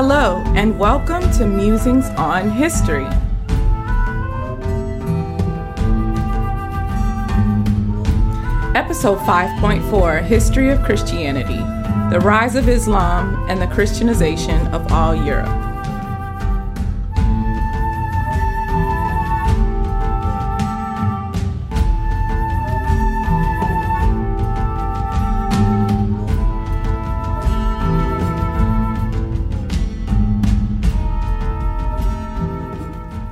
Hello, and welcome to Musings on History. Episode 5.4, History of Christianity, the Rise of Islam and the Christianization of All Europe.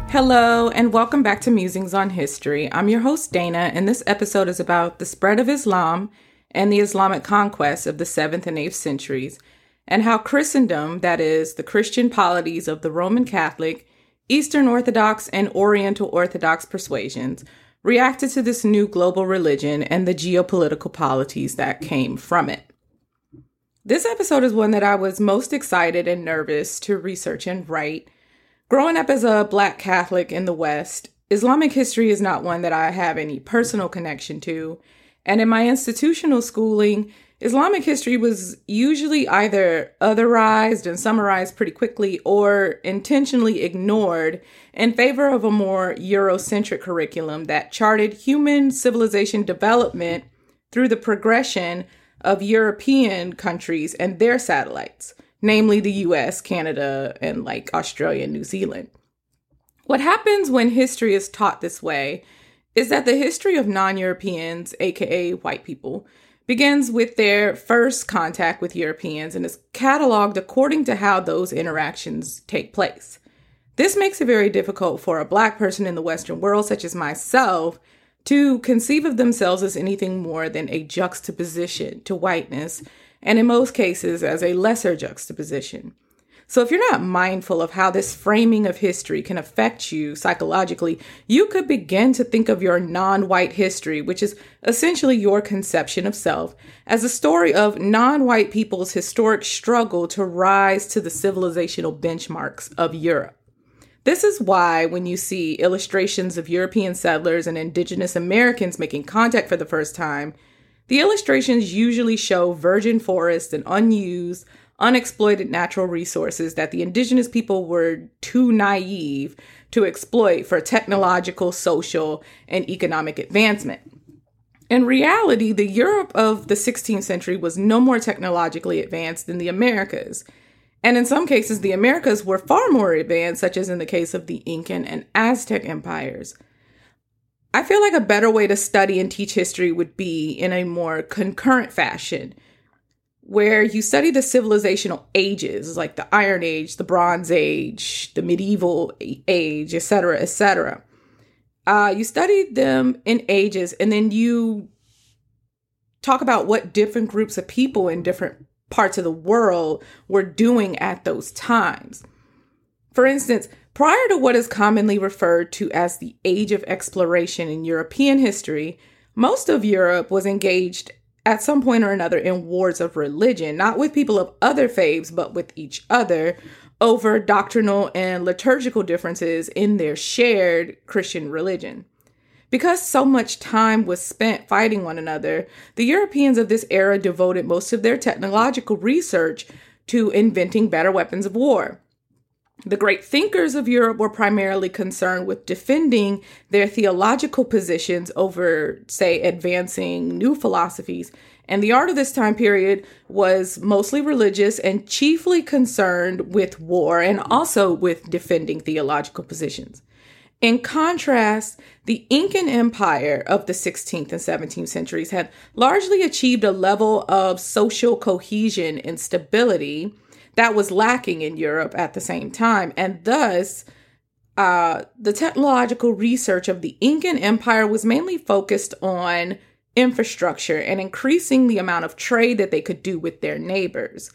Hello, and welcome back to Musings on History. I'm your host, Dana, and this episode is about the spread of Islam and the Islamic conquest of the 7th and 8th centuries, and how Christendom, that is, the Christian polities of the Roman Catholic, Eastern Orthodox, and Oriental Orthodox persuasions, reacted to this new global religion and the geopolitical polities that came from it. This episode is one that I was most excited and nervous to research and write. Growing up as a Black Catholic in the West, Islamic history is not one that I have any personal connection to, and in my institutional schooling, Islamic history was usually either otherized and summarized pretty quickly or intentionally ignored in favor of a more Eurocentric curriculum that charted human civilization development through the progression of European countries and their satellites, namely the US, Canada, and like Australia and New Zealand. What happens when history is taught this way is that the history of non-Europeans, aka white people, begins with their first contact with Europeans and is cataloged according to how those interactions take place. This makes it very difficult for a Black person in the Western world, such as myself, to conceive of themselves as anything more than a juxtaposition to whiteness, and in most cases as a lesser juxtaposition. So if you're not mindful of how this framing of history can affect you psychologically, you could begin to think of your non-white history, which is essentially your conception of self, as a story of non-white people's historic struggle to rise to the civilizational benchmarks of Europe. This is why when you see illustrations of European settlers and indigenous Americans making contact for the first time, the illustrations usually show virgin forests and unused, unexploited natural resources that the indigenous people were too naive to exploit for technological, social, and economic advancement. In reality, the Europe of the 16th century was no more technologically advanced than the Americas. And in some cases, the Americas were far more advanced, such as in the case of the Incan and Aztec empires. I feel like a better way to study and teach history would be in a more concurrent fashion, where you study the civilizational ages, like the Iron Age, the Bronze Age, the Medieval Age, etc., etc. You study them in ages, and then you talk about what different groups of people in different parts of the world were doing at those times. For instance, prior to what is commonly referred to as the Age of Exploration in European history, most of Europe was engaged at some point or another in wars of religion, not with people of other faiths, but with each other over doctrinal and liturgical differences in their shared Christian religion. Because so much time was spent fighting one another, the Europeans of this era devoted most of their technological research to inventing better weapons of war. The great thinkers of Europe were primarily concerned with defending their theological positions over, say, advancing new philosophies, and the art of this time period was mostly religious and chiefly concerned with war and also with defending theological positions. In contrast, the Incan Empire of the 16th and 17th centuries had largely achieved a level of social cohesion and stability that was lacking in Europe at the same time. And thus, the technological research of the Incan Empire was mainly focused on infrastructure and increasing the amount of trade that they could do with their neighbors.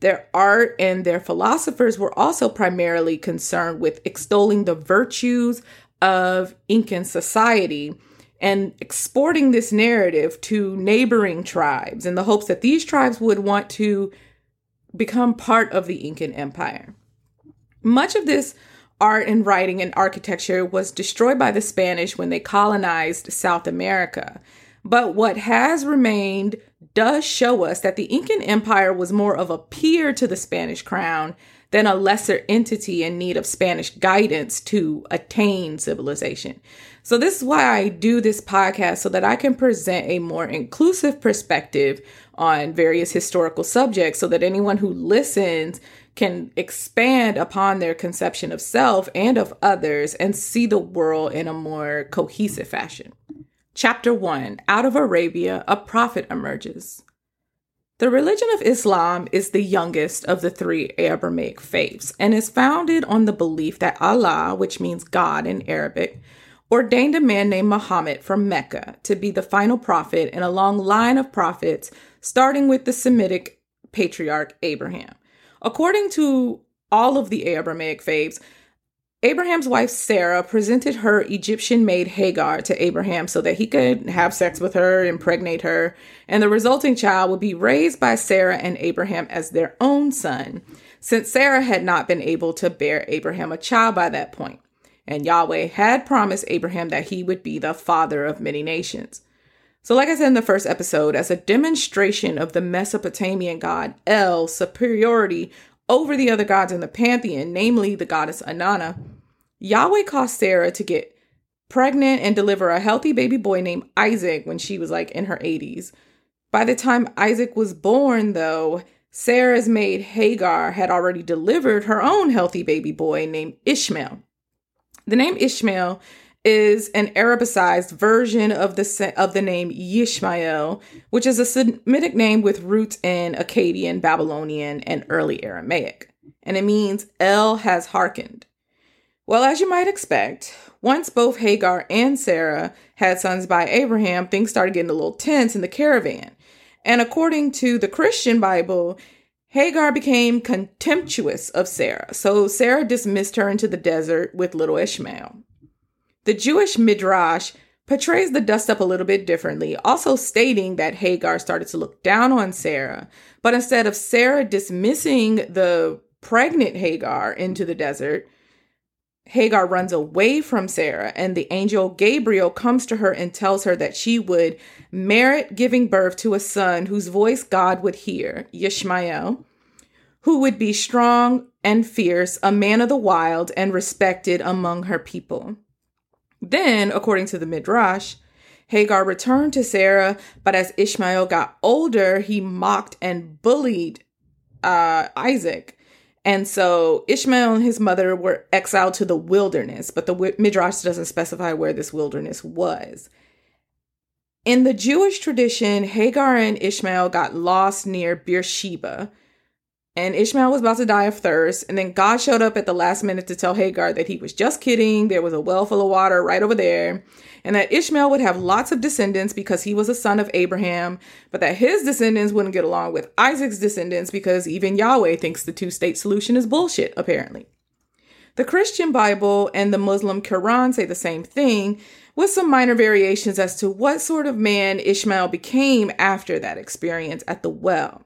Their art and their philosophers were also primarily concerned with extolling the virtues of Incan society and exporting this narrative to neighboring tribes in the hopes that these tribes would want to become part of the Incan Empire. Much of this art and writing and architecture was destroyed by the Spanish when they colonized South America. But what has remained does show us that the Incan Empire was more of a peer to the Spanish crown than a lesser entity in need of Spanish guidance to attain civilization. So this is why I do this podcast, so that I can present a more inclusive perspective on various historical subjects, so that anyone who listens can expand upon their conception of self and of others and see the world in a more cohesive fashion. Chapter 1, Out of Arabia, a Prophet Emerges. The religion of Islam is the youngest of the three Abrahamic faiths and is founded on the belief that Allah, which means God in Arabic, ordained a man named Muhammad from Mecca to be the final prophet in a long line of prophets, starting with the Semitic patriarch Abraham. According to all of the Abrahamic faiths, Abraham's wife Sarah presented her Egyptian-maid Hagar to Abraham so that he could have sex with her, impregnate her, and the resulting child would be raised by Sarah and Abraham as their own son, since Sarah had not been able to bear Abraham a child by that point. And Yahweh had promised Abraham that he would be the father of many nations. So like I said in the first episode, as a demonstration of the Mesopotamian god El's superiority over the other gods in the pantheon, namely the goddess Inanna, Yahweh caused Sarah to get pregnant and deliver a healthy baby boy named Isaac when she was like in her 80s. By the time Isaac was born, though, Sarah's maid Hagar had already delivered her own healthy baby boy named Ishmael. The name Ishmael is an Arabicized version of the name Yishmael, which is a Semitic name with roots in Akkadian, Babylonian, and early Aramaic. And it means El has hearkened. Well, as you might expect, once both Hagar and Sarah had sons by Abraham, things started getting a little tense in the caravan. And according to the Christian Bible, Hagar became contemptuous of Sarah, so Sarah dismissed her into the desert with little Ishmael. The Jewish Midrash portrays the dust-up a little bit differently, also stating that Hagar started to look down on Sarah. But instead of Sarah dismissing the pregnant Hagar into the desert, Hagar runs away from Sarah, and the angel Gabriel comes to her and tells her that she would merit giving birth to a son whose voice God would hear, Yishmael, who would be strong and fierce, a man of the wild, and respected among her people. Then, according to the Midrash, Hagar returned to Sarah, but as Ishmael got older, he mocked and bullied Isaac. And so Ishmael and his mother were exiled to the wilderness, but the Midrash doesn't specify where this wilderness was. In the Jewish tradition, Hagar and Ishmael got lost near Beersheba, and Ishmael was about to die of thirst. And then God showed up at the last minute to tell Hagar that he was just kidding. There was a well full of water right over there, and that Ishmael would have lots of descendants because he was a son of Abraham, but that his descendants wouldn't get along with Isaac's descendants because even Yahweh thinks the two-state solution is bullshit, apparently. The Christian Bible and the Muslim Quran say the same thing, with some minor variations as to what sort of man Ishmael became after that experience at the well.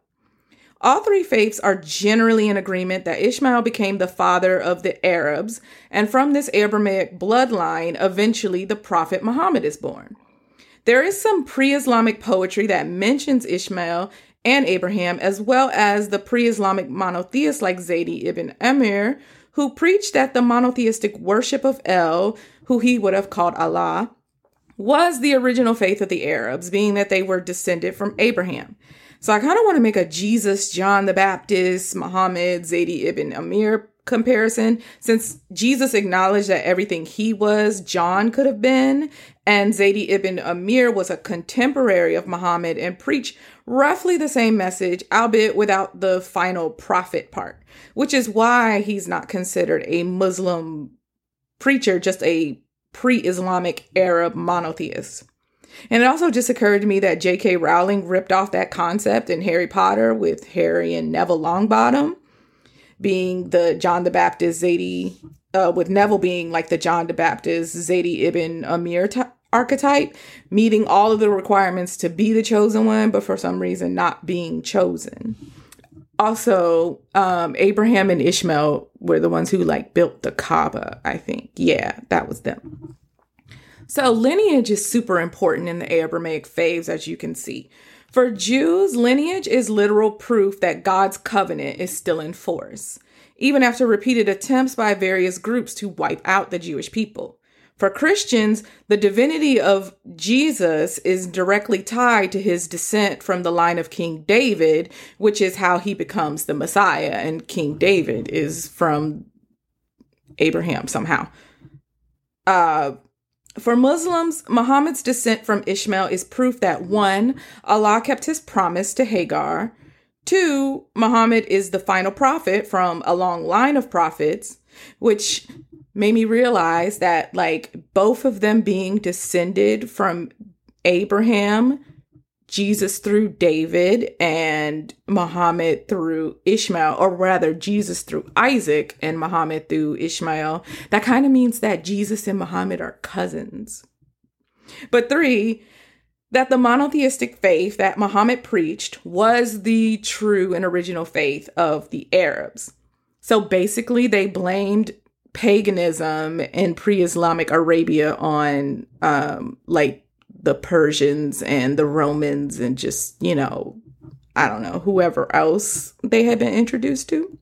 All three faiths are generally in agreement that Ishmael became the father of the Arabs, and from this Abrahamic bloodline, eventually the prophet Muhammad is born. There is some pre-Islamic poetry that mentions Ishmael and Abraham, as well as the pre-Islamic monotheists like Zayd ibn Amr, who preached that the monotheistic worship of El, who he would have called Allah, was the original faith of the Arabs, being that they were descended from Abraham. So I kind of want to make a Jesus, John the Baptist, Muhammad, Zayd ibn Amr comparison, since Jesus acknowledged that everything he was, John could have been, and Zayd ibn Amr was a contemporary of Muhammad and preached roughly the same message, albeit without the final prophet part, which is why he's not considered a Muslim preacher, just a pre-Islamic Arab monotheist. And it also just occurred to me that J.K. Rowling ripped off that concept in Harry Potter with Harry and Neville Longbottom being the John the Baptist, with Neville being like the John the Baptist, Zayd ibn Amr archetype, meeting all of the requirements to be the chosen one, but for some reason not being chosen. Also, Abraham and Ishmael were the ones who like built the Kaaba, I think. Yeah, that was them. So lineage is super important in the Abrahamic faiths, as you can see. For Jews, lineage is literal proof that God's covenant is still in force. even after repeated attempts by various groups to wipe out the Jewish people. For Christians, the divinity of Jesus is directly tied to his descent from the line of King David, which is how he becomes the Messiah. And King David is from Abraham somehow. For Muslims, Muhammad's descent from Ishmael is proof that, one, Allah kept his promise to Hagar. Two, Muhammad is the final prophet from a long line of prophets, which made me realize that, both of them being descended from Abraham, Jesus through David, and Muhammad through Ishmael, or rather Jesus through Isaac and Muhammad through Ishmael. That kind of means that Jesus and Muhammad are cousins. But three, that the monotheistic faith that Muhammad preached was the true and original faith of the Arabs. So basically they blamed paganism in pre-Islamic Arabia on the Persians and the Romans and just, I don't know, whoever else they had been introduced to.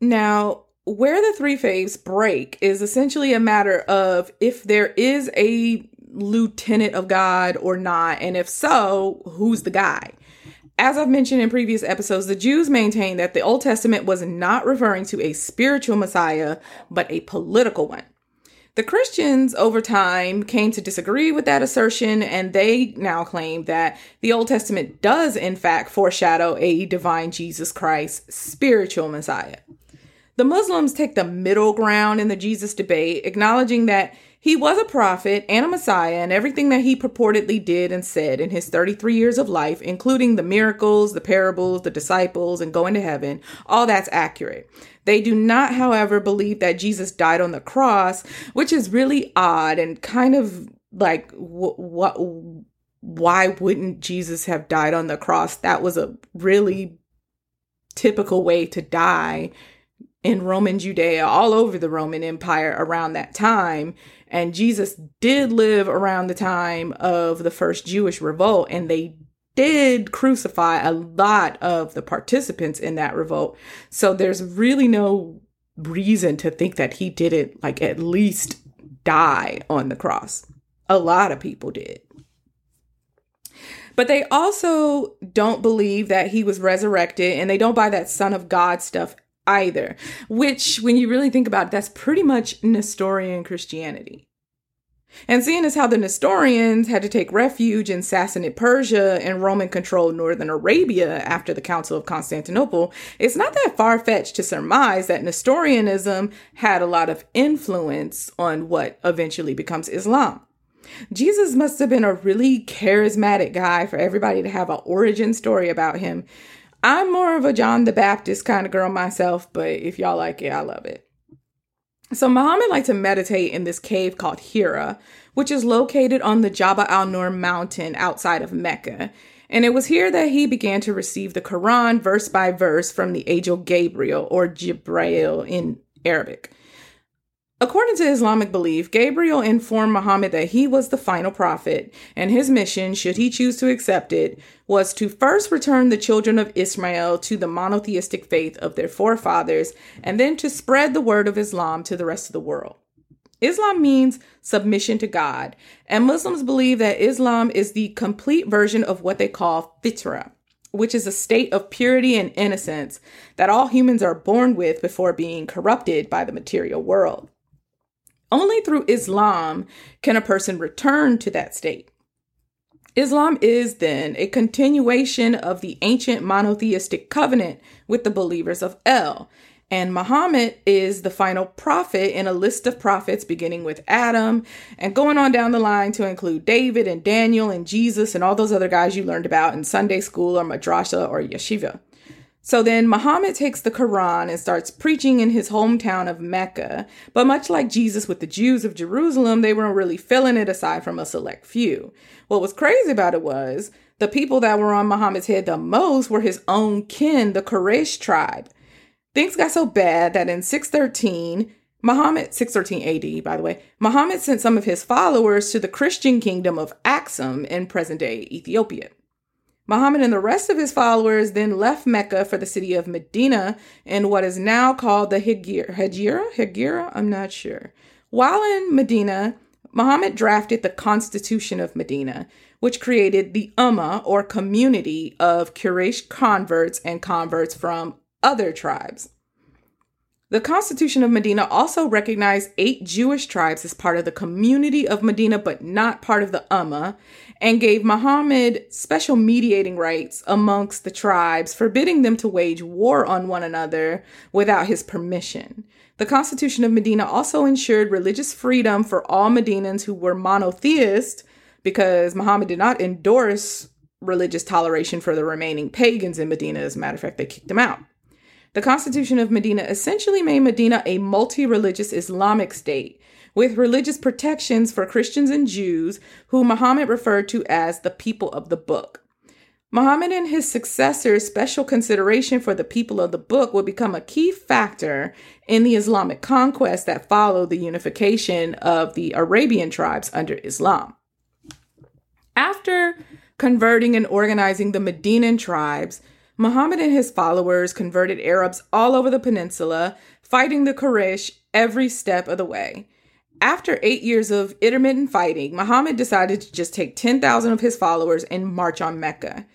Now, where the three faiths break is essentially a matter of if there is a lieutenant of God or not, and if so, who's the guy? As I've mentioned in previous episodes, the Jews maintain that the Old Testament was not referring to a spiritual Messiah, but a political one. The Christians over time came to disagree with that assertion, and they now claim that the Old Testament does in fact foreshadow a divine Jesus Christ, spiritual Messiah. The Muslims take the middle ground in the Jesus debate, acknowledging that he was a prophet and a Messiah, and everything that he purportedly did and said in his 33 years of life, including the miracles, the parables, the disciples, and going to heaven, all that's accurate. They do not, however, believe that Jesus died on the cross, which is really odd and kind of why wouldn't Jesus have died on the cross? That was a really typical way to die in Roman Judea, all over the Roman Empire around that time. And Jesus did live around the time of the first Jewish revolt, and they did crucify a lot of the participants in that revolt. So there's really no reason to think that he didn't at least die on the cross. A lot of people did. But they also don't believe that he was resurrected, and they don't buy that Son of God stuff either, which when you really think about it, that's pretty much Nestorian Christianity. And seeing as how the Nestorians had to take refuge in Sassanid Persia and Roman-controlled northern Arabia after the Council of Constantinople, it's not that far-fetched to surmise that Nestorianism had a lot of influence on what eventually becomes Islam. Jesus must have been a really charismatic guy for everybody to have an origin story about him. I'm more of a John the Baptist kind of girl myself, but if y'all like it, I love it. So Muhammad liked to meditate in this cave called Hira, which is located on the Jabal al-Nur mountain outside of Mecca. And it was here that he began to receive the Quran verse by verse from the angel Gabriel, or Jibrail in Arabic. According to Islamic belief, Gabriel informed Muhammad that he was the final prophet, and his mission, should he choose to accept it, was to first return the children of Ishmael to the monotheistic faith of their forefathers, and then to spread the word of Islam to the rest of the world. Islam means submission to God, and Muslims believe that Islam is the complete version of what they call fitrah, which is a state of purity and innocence that all humans are born with before being corrupted by the material world. Only through Islam can a person return to that state. Islam is then a continuation of the ancient monotheistic covenant with the believers of El, and Muhammad is the final prophet in a list of prophets beginning with Adam and going on down the line to include David and Daniel and Jesus and all those other guys you learned about in Sunday school or madrasa or yeshiva. So then Muhammad takes the Quran and starts preaching in his hometown of Mecca. But much like Jesus with the Jews of Jerusalem, they weren't really feeling it aside from a select few. What was crazy about it was the people that were on Muhammad's head the most were his own kin, the Quraysh tribe. Things got so bad that in 613 AD, by the way, Muhammad sent some of his followers to the Christian kingdom of Aksum in present-day Ethiopia. Muhammad and the rest of his followers then left Mecca for the city of Medina in what is now called the Hegira? I'm not sure. While in Medina, Muhammad drafted the Constitution of Medina, which created the Ummah, or community of Quraysh converts and converts from other tribes. The Constitution of Medina also recognized 8 Jewish tribes as part of the community of Medina, but not part of the Ummah, and gave Muhammad special mediating rights amongst the tribes, forbidding them to wage war on one another without his permission. The Constitution of Medina also ensured religious freedom for all Medinans who were monotheists, because Muhammad did not endorse religious toleration for the remaining pagans in Medina. As a matter of fact, they kicked them out. The Constitution of Medina essentially made Medina a multi-religious Islamic state with religious protections for Christians and Jews, who Muhammad referred to as the people of the book. Muhammad and his successors' special consideration for the people of the book would become a key factor in the Islamic conquest that followed the unification of the Arabian tribes under Islam. After converting and organizing the Medinan tribes, Muhammad and his followers converted Arabs all over the peninsula, fighting the Quraysh every step of the way. After 8 years of intermittent fighting, Muhammad decided to just take 10,000 of his followers and march on Mecca.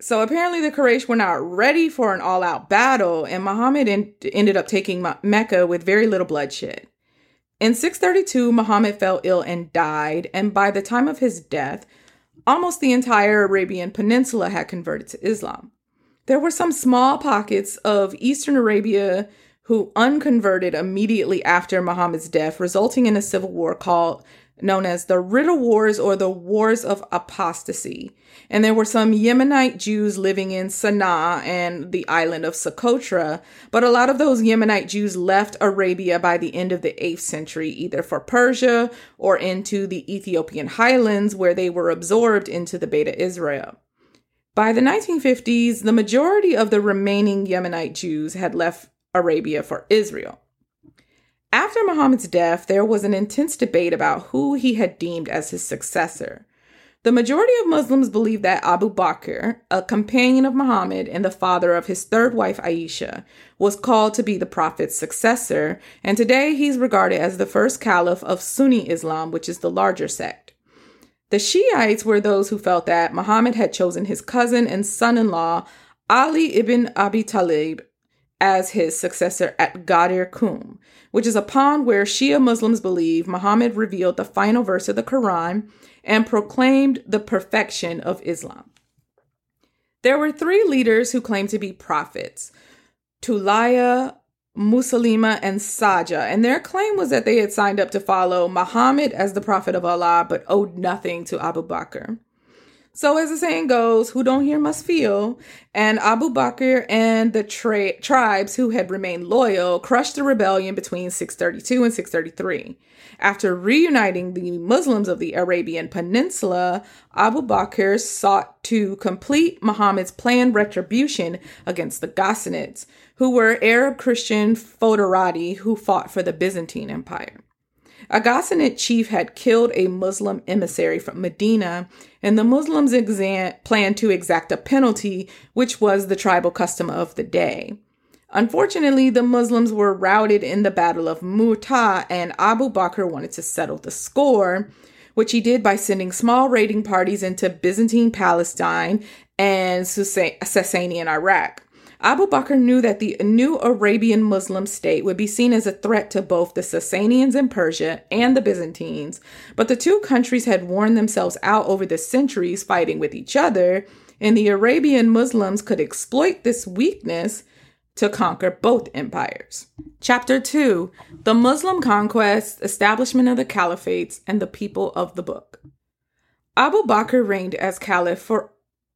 So apparently the Quraysh were not ready for an all-out battle, and Muhammad ended up taking Mecca with very little bloodshed. In 632, Muhammad fell ill and died, and by the time of his death, almost the entire Arabian Peninsula had converted to Islam. There were some small pockets of Eastern Arabia who unconverted immediately after Muhammad's death, resulting in a civil war known as the Ridda Wars, or the Wars of Apostasy. And there were some Yemenite Jews living in Sana'a and the island of Socotra, but a lot of those Yemenite Jews left Arabia by the end of the 8th century, either for Persia or into the Ethiopian highlands, where they were absorbed into the Beta Israel. By the 1950s, the majority of the remaining Yemenite Jews had left Arabia for Israel. After Muhammad's death, there was an intense debate about who he had deemed as his successor. The majority of Muslims believed that Abu Bakr, a companion of Muhammad and the father of his third wife Aisha, was called to be the Prophet's successor, and today he's regarded as the first caliph of Sunni Islam, which is the larger sect. The Shiites were those who felt that Muhammad had chosen his cousin and son-in-law, Ali ibn Abi Talib, as his successor at Ghadir Qum, which is a pond where Shia Muslims believe Muhammad revealed the final verse of the Quran and proclaimed the perfection of Islam. There were 3 leaders who claimed to be prophets: Tulaya, Musalima, and Saja, and their claim was that they had signed up to follow Muhammad as the prophet of Allah, but owed nothing to Abu Bakr. So as the saying goes, who don't hear must feel, and Abu Bakr and the tribes who had remained loyal crushed the rebellion between 632 and 633. After reuniting the Muslims of the Arabian Peninsula, Abu Bakr sought to complete Muhammad's planned retribution against the Ghassanids, who were Arab Christian Fodorati who fought for the Byzantine Empire. A Ghassanid chief had killed a Muslim emissary from Medina, and the Muslims planned to exact a penalty, which was the tribal custom of the day. Unfortunately, the Muslims were routed in the Battle of Mu'tah, and Abu Bakr wanted to settle the score, which he did by sending small raiding parties into Byzantine Palestine and Sasanian Iraq. Abu Bakr knew that the new Arabian Muslim state would be seen as a threat to both the Sasanians in Persia and the Byzantines, but the two countries had worn themselves out over the centuries fighting with each other, and the Arabian Muslims could exploit this weakness to conquer both empires. Chapter 2: The Muslim Conquest, Establishment of the Caliphates, and the People of the Book. Abu Bakr reigned as caliph for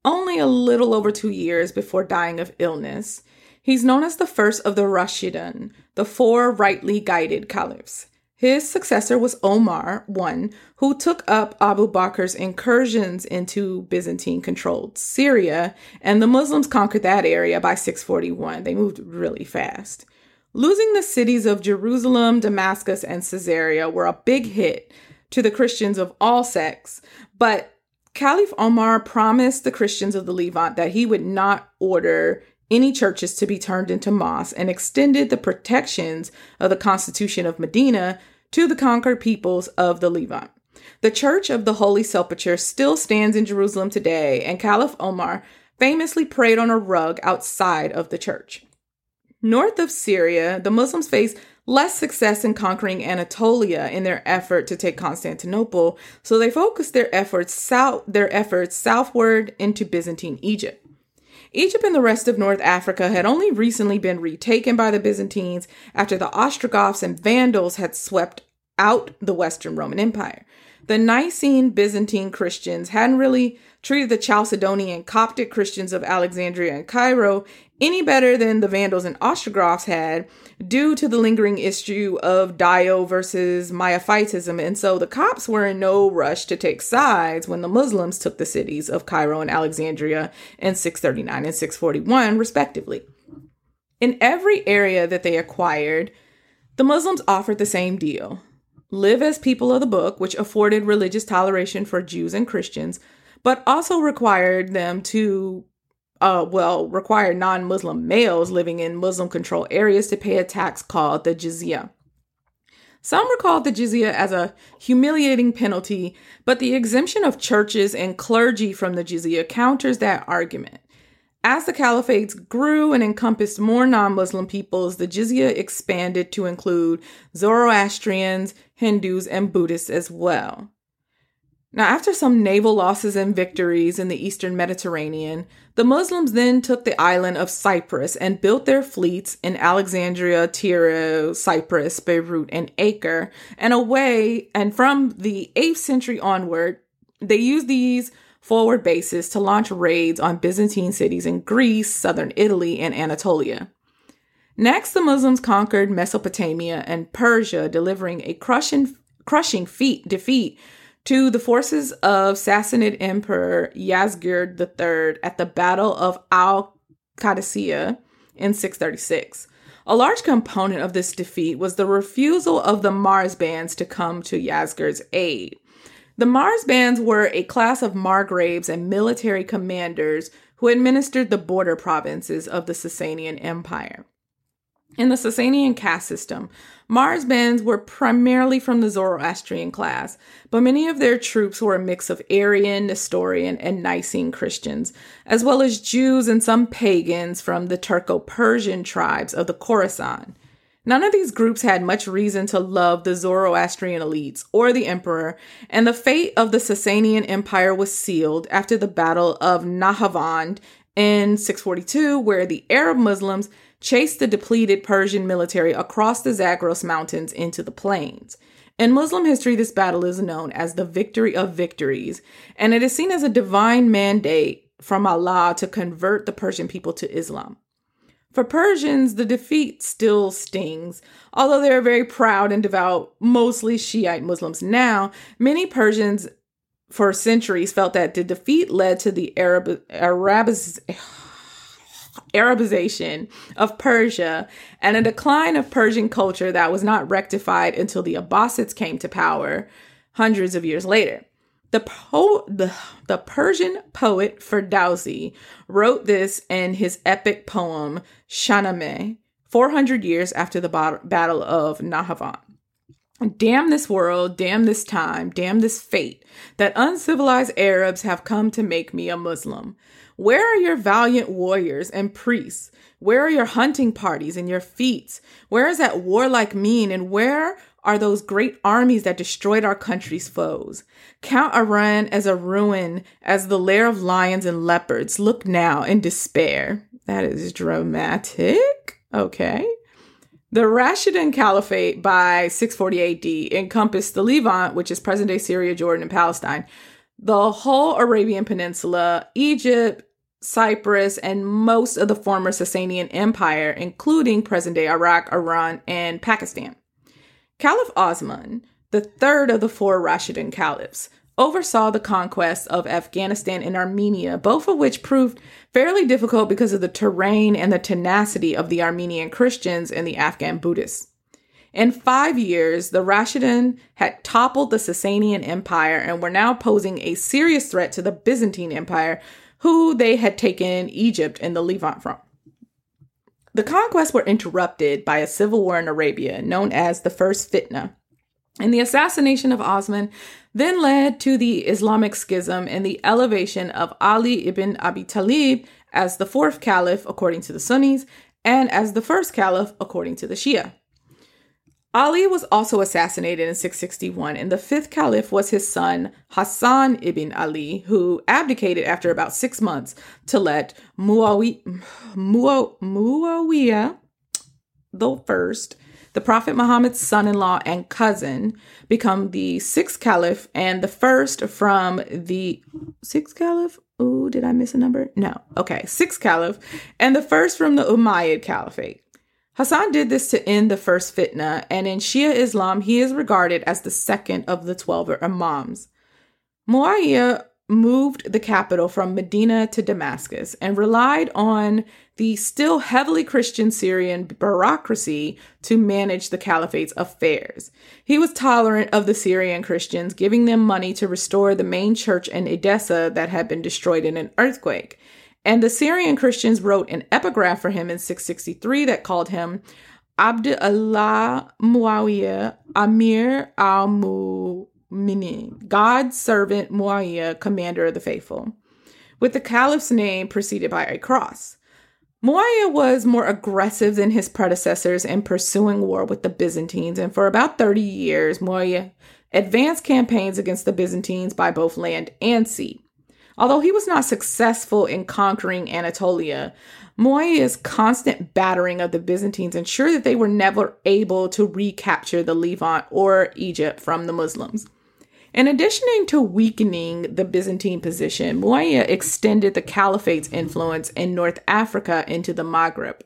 only a little over 2 years before dying of illness. He's known as the first of the Rashidun, the 4 rightly guided caliphs. His successor was Omar I, who took up Abu Bakr's incursions into Byzantine-controlled Syria, and the Muslims conquered that area by 641. They moved really fast. Losing the cities of Jerusalem, Damascus, and Caesarea were a big hit to the Christians of all sects, but Caliph Omar promised the Christians of the Levant that he would not order any churches to be turned into mosques, and extended the protections of the Constitution of Medina to the conquered peoples of the Levant. The Church of the Holy Sepulchre still stands in Jerusalem today, and Caliph Omar famously prayed on a rug outside of the church. North of Syria, the Muslims faced less success in conquering Anatolia in their effort to take Constantinople, so they focused their efforts southward into Byzantine Egypt. Egypt and the rest of North Africa had only recently been retaken by the Byzantines after the Ostrogoths and Vandals had swept out the Western Roman Empire. The Nicene Byzantine Christians hadn't really treated the Chalcedonian Coptic Christians of Alexandria and Cairo any better than the Vandals and Ostrogoths had, due to the lingering issue of Dio versus Myophysitism, and so the Copts were in no rush to take sides when the Muslims took the cities of Cairo and Alexandria in 639 and 641, respectively. In every area that they acquired, the Muslims offered the same deal: live as people of the book, which afforded religious toleration for Jews and Christians, but also required them to required non-Muslim males living in Muslim-controlled areas to pay a tax called the jizya. Some recalled the jizya as a humiliating penalty, but the exemption of churches and clergy from the jizya counters that argument. As the caliphates grew and encompassed more non-Muslim peoples, the jizya expanded to include Zoroastrians, Hindus, and Buddhists as well. Now, after some naval losses and victories in the eastern Mediterranean, the Muslims then took the island of Cyprus and built their fleets in Alexandria, Tyre, Cyprus, Beirut, and Acre. And from the 8th century onward, they used these forward bases to launch raids on Byzantine cities in Greece, southern Italy, and Anatolia. Next, the Muslims conquered Mesopotamia and Persia, delivering a crushing defeat to the forces of Sassanid Emperor Yasgird III at the Battle of Al-Qadisiyah in 636. A large component of this defeat was the refusal of the Marzbans to come to Yasgird's aid. The Marzbans were a class of margraves and military commanders who administered the border provinces of the Sasanian Empire. In the Sasanian caste system, Marzbans were primarily from the Zoroastrian class, but many of their troops were a mix of Arian, Nestorian, and Nicene Christians, as well as Jews and some pagans from the Turco-Persian tribes of the Khorasan. None of these groups had much reason to love the Zoroastrian elites or the emperor, and the fate of the Sasanian Empire was sealed after the Battle of Nahavand in 642, where the Arab Muslims chased the depleted Persian military across the Zagros Mountains into the plains. In Muslim history, this battle is known as the Victory of Victories, and it is seen as a divine mandate from Allah to convert the Persian people to Islam. For Persians, the defeat still stings. Although they are very proud and devout, mostly Shiite Muslims now, many Persians for centuries felt that the defeat led to the Arabization of Persia and a decline of Persian culture that was not rectified until the Abbasids came to power hundreds of years later. The Persian poet Ferdowsi wrote this in his epic poem Shahnameh, 400 years after the Battle of Nahavand. "Damn this world, damn this time, damn this fate, that uncivilized Arabs have come to make me a Muslim. Where are your valiant warriors and priests? Where are your hunting parties and your feats? Where is that warlike mien, and where are those great armies that destroyed our country's foes? Count Iran as a ruin, as the lair of lions and leopards. Look now in despair." That is dramatic. Okay. The Rashidun Caliphate by 640 AD encompassed the Levant, which is present-day Syria, Jordan, and Palestine, the whole Arabian Peninsula, Egypt, Cyprus, and most of the former Sasanian Empire, including present-day Iraq, Iran, and Pakistan. Caliph Osman, the third of the four Rashidun caliphs, oversaw the conquest of Afghanistan and Armenia, both of which proved fairly difficult because of the terrain and the tenacity of the Armenian Christians and the Afghan Buddhists. In 5 years, the Rashidun had toppled the Sasanian Empire and were now posing a serious threat to the Byzantine Empire, who they had taken Egypt and the Levant from. The conquests were interrupted by a civil war in Arabia known as the First Fitna, and the assassination of Osman then led to the Islamic schism and the elevation of Ali ibn Abi Talib as the fourth caliph according to the Sunnis and as the first caliph according to the Shia. Ali was also assassinated in 661, and the fifth caliph was his son Hassan ibn Ali, who abdicated after about 6 months to let Muawiyah the first, the Prophet Muhammad's son-in-law and cousin, become the sixth caliph and the first from the sixth caliph. Oh, did I miss a number? No. Okay. Sixth caliph and the first from the Umayyad caliphate. Hassan did this to end the first fitna, and in Shia Islam, he is regarded as the second of the 12 imams. Muawiyah moved the capital from Medina to Damascus and relied on the still heavily Christian Syrian bureaucracy to manage the caliphate's affairs. He was tolerant of the Syrian Christians, giving them money to restore the main church in Edessa that had been destroyed in an earthquake. And the Syrian Christians wrote an epigraph for him in 663 that called him Abd Allah Muawiyah Amir al-Mu'minin, God's servant Muawiyah, commander of the faithful, with the caliph's name preceded by a cross. Muawiyah was more aggressive than his predecessors in pursuing war with the Byzantines, and for about 30 years, Muawiyah advanced campaigns against the Byzantines by both land and sea. Although he was not successful in conquering Anatolia, Muawiyah's constant battering of the Byzantines ensured that they were never able to recapture the Levant or Egypt from the Muslims. In addition to weakening the Byzantine position, Muawiyah extended the caliphate's influence in North Africa into the Maghreb.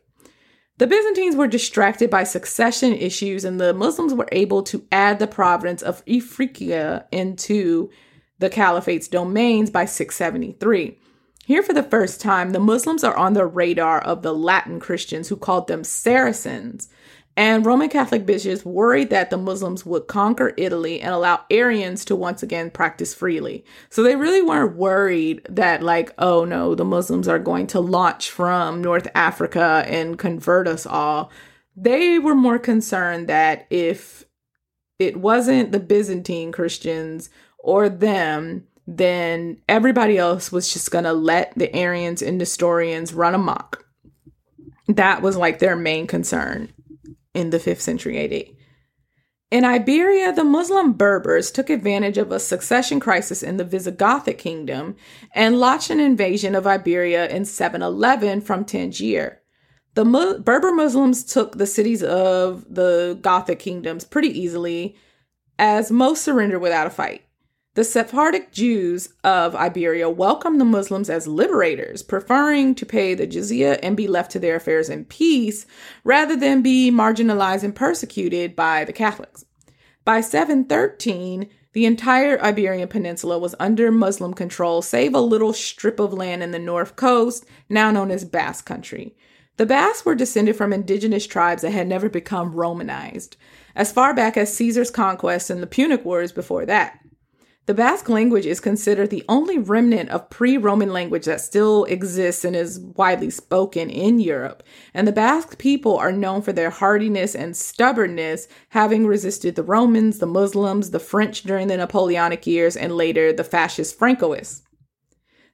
The Byzantines were distracted by succession issues, and the Muslims were able to add the province of Ifriqiya into the caliphate's domains by 673. Here, for the first time, the Muslims are on the radar of the Latin Christians, who called them Saracens, and Roman Catholic bishops worried that the Muslims would conquer Italy and allow Arians to once again practice freely. So they really weren't worried that, like, oh no, the Muslims are going to launch from North Africa and convert us all. They were more concerned that if it wasn't the Byzantine Christians or them, then everybody else was just going to let the Arians and Nestorians run amok. That was like their main concern in the 5th century AD. In Iberia, the Muslim Berbers took advantage of a succession crisis in the Visigothic kingdom and launched an invasion of Iberia in 711 from Tangier. The Berber Muslims took the cities of the Gothic kingdoms pretty easily, as most surrendered without a fight. The Sephardic Jews of Iberia welcomed the Muslims as liberators, preferring to pay the jizya and be left to their affairs in peace rather than be marginalized and persecuted by the Catholics. By 713, the entire Iberian Peninsula was under Muslim control, save a little strip of land in the north coast, now known as Basque Country. The Basques were descended from indigenous tribes that had never become Romanized, as far back as Caesar's conquest and the Punic Wars before that. The Basque language is considered the only remnant of pre-Roman language that still exists and is widely spoken in Europe, and the Basque people are known for their hardiness and stubbornness, having resisted the Romans, the Muslims, the French during the Napoleonic years, and later the fascist Francoists.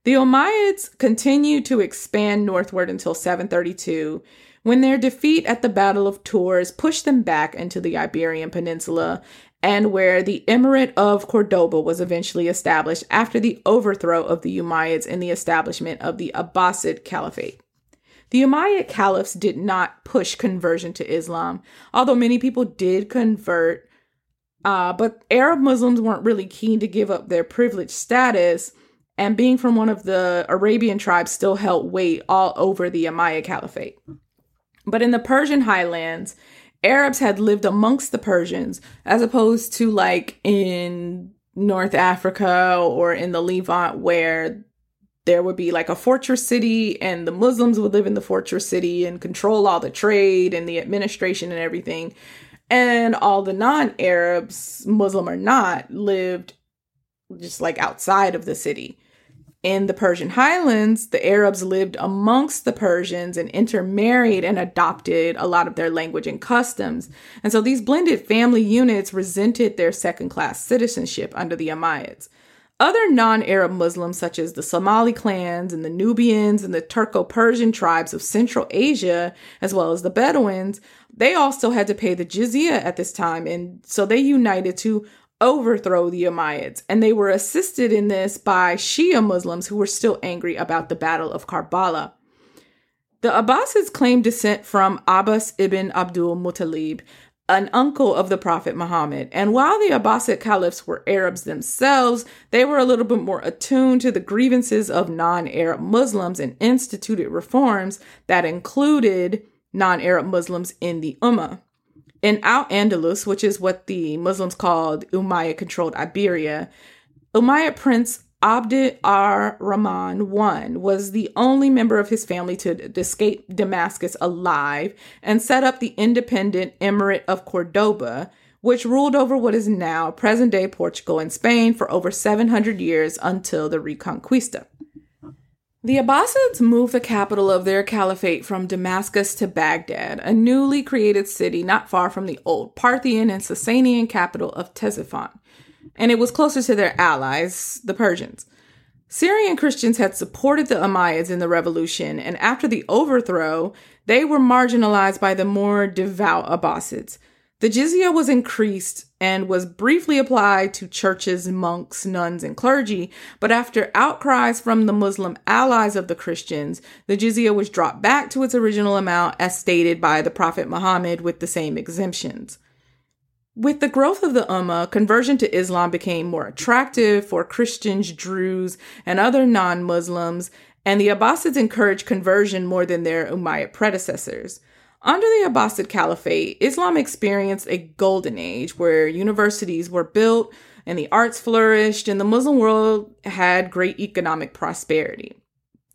The Umayyads continued to expand northward until 732, when their defeat at the Battle of Tours pushed them back into the Iberian Peninsula, and where the Emirate of Cordoba was eventually established after the overthrow of the Umayyads and the establishment of the Abbasid Caliphate. The Umayyad caliphs did not push conversion to Islam, although many people did convert, but Arab Muslims weren't really keen to give up their privileged status, and being from one of the Arabian tribes still held weight all over the Umayyad Caliphate. But in the Persian highlands, Arabs had lived amongst the Persians, as opposed to like in North Africa or in the Levant, where there would be like a fortress city and the Muslims would live in the fortress city and control all the trade and the administration and everything. And all the non-Arabs, Muslim or not, lived just like outside of the city. In the Persian highlands, the Arabs lived amongst the Persians and intermarried and adopted a lot of their language and customs. And so these blended family units resented their second-class citizenship under the Umayyads. Other non-Arab Muslims, such as the Somali clans and the Nubians and the Turco-Persian tribes of Central Asia, as well as the Bedouins, they also had to pay the jizya at this time. And so they united to overthrow the Umayyads, and they were assisted in this by Shia Muslims who were still angry about the Battle of Karbala. The Abbasids claimed descent from Abbas ibn Abdul Muttalib, an uncle of the Prophet Muhammad. And while the Abbasid caliphs were Arabs themselves, they were a little bit more attuned to the grievances of non-Arab Muslims and instituted reforms that included non-Arab Muslims in the Ummah. In Al-Andalus, which is what the Muslims called Umayyad-controlled Iberia, Umayyad Prince Abd ar-Rahman I was the only member of his family to escape Damascus alive and set up the independent Emirate of Cordoba, which ruled over what is now present-day Portugal and Spain for over 700 years until the Reconquista. The Abbasids moved the capital of their caliphate from Damascus to Baghdad, a newly created city not far from the old Parthian and Sasanian capital of Ctesiphon, and it was closer to their allies, the Persians. Syrian Christians had supported the Umayyads in the revolution, and after the overthrow, they were marginalized by the more devout Abbasids. The jizya was increased and was briefly applied to churches, monks, nuns, and clergy, but after outcries from the Muslim allies of the Christians, the jizya was dropped back to its original amount as stated by the Prophet Muhammad with the same exemptions. With the growth of the Ummah, conversion to Islam became more attractive for Christians, Druze, and other non-Muslims, and the Abbasids encouraged conversion more than their Umayyad predecessors. Under the Abbasid Caliphate, Islam experienced a golden age where universities were built and the arts flourished and the Muslim world had great economic prosperity.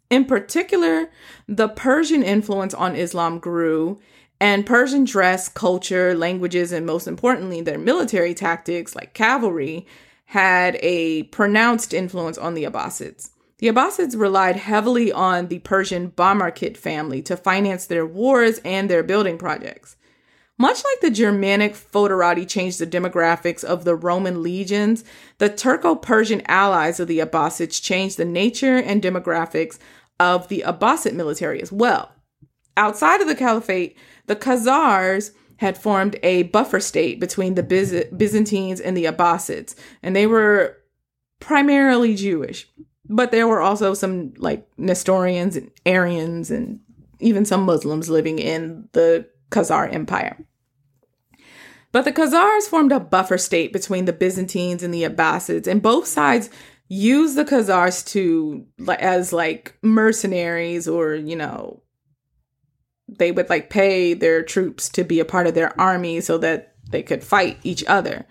In particular, the Persian influence on Islam grew, and Persian dress, culture, languages, and most importantly, their military tactics like cavalry had a pronounced influence on the Abbasids. The Abbasids relied heavily on the Persian Bomarkid family to finance their wars and their building projects. Much like the Germanic Fodorati changed the demographics of the Roman legions, the Turco-Persian allies of the Abbasids changed the nature and demographics of the Abbasid military as well. Outside of the Caliphate, the Khazars had formed a buffer state between the Byzantines and the Abbasids, and they were primarily Jewish. But there were also some like Nestorians and Arians and even some Muslims living in the Khazar Empire. But the Khazars formed a buffer state between the Byzantines and the Abbasids, and both sides used the Khazars as mercenaries, or, you know, they would like pay their troops to be a part of their army so that they could fight each other.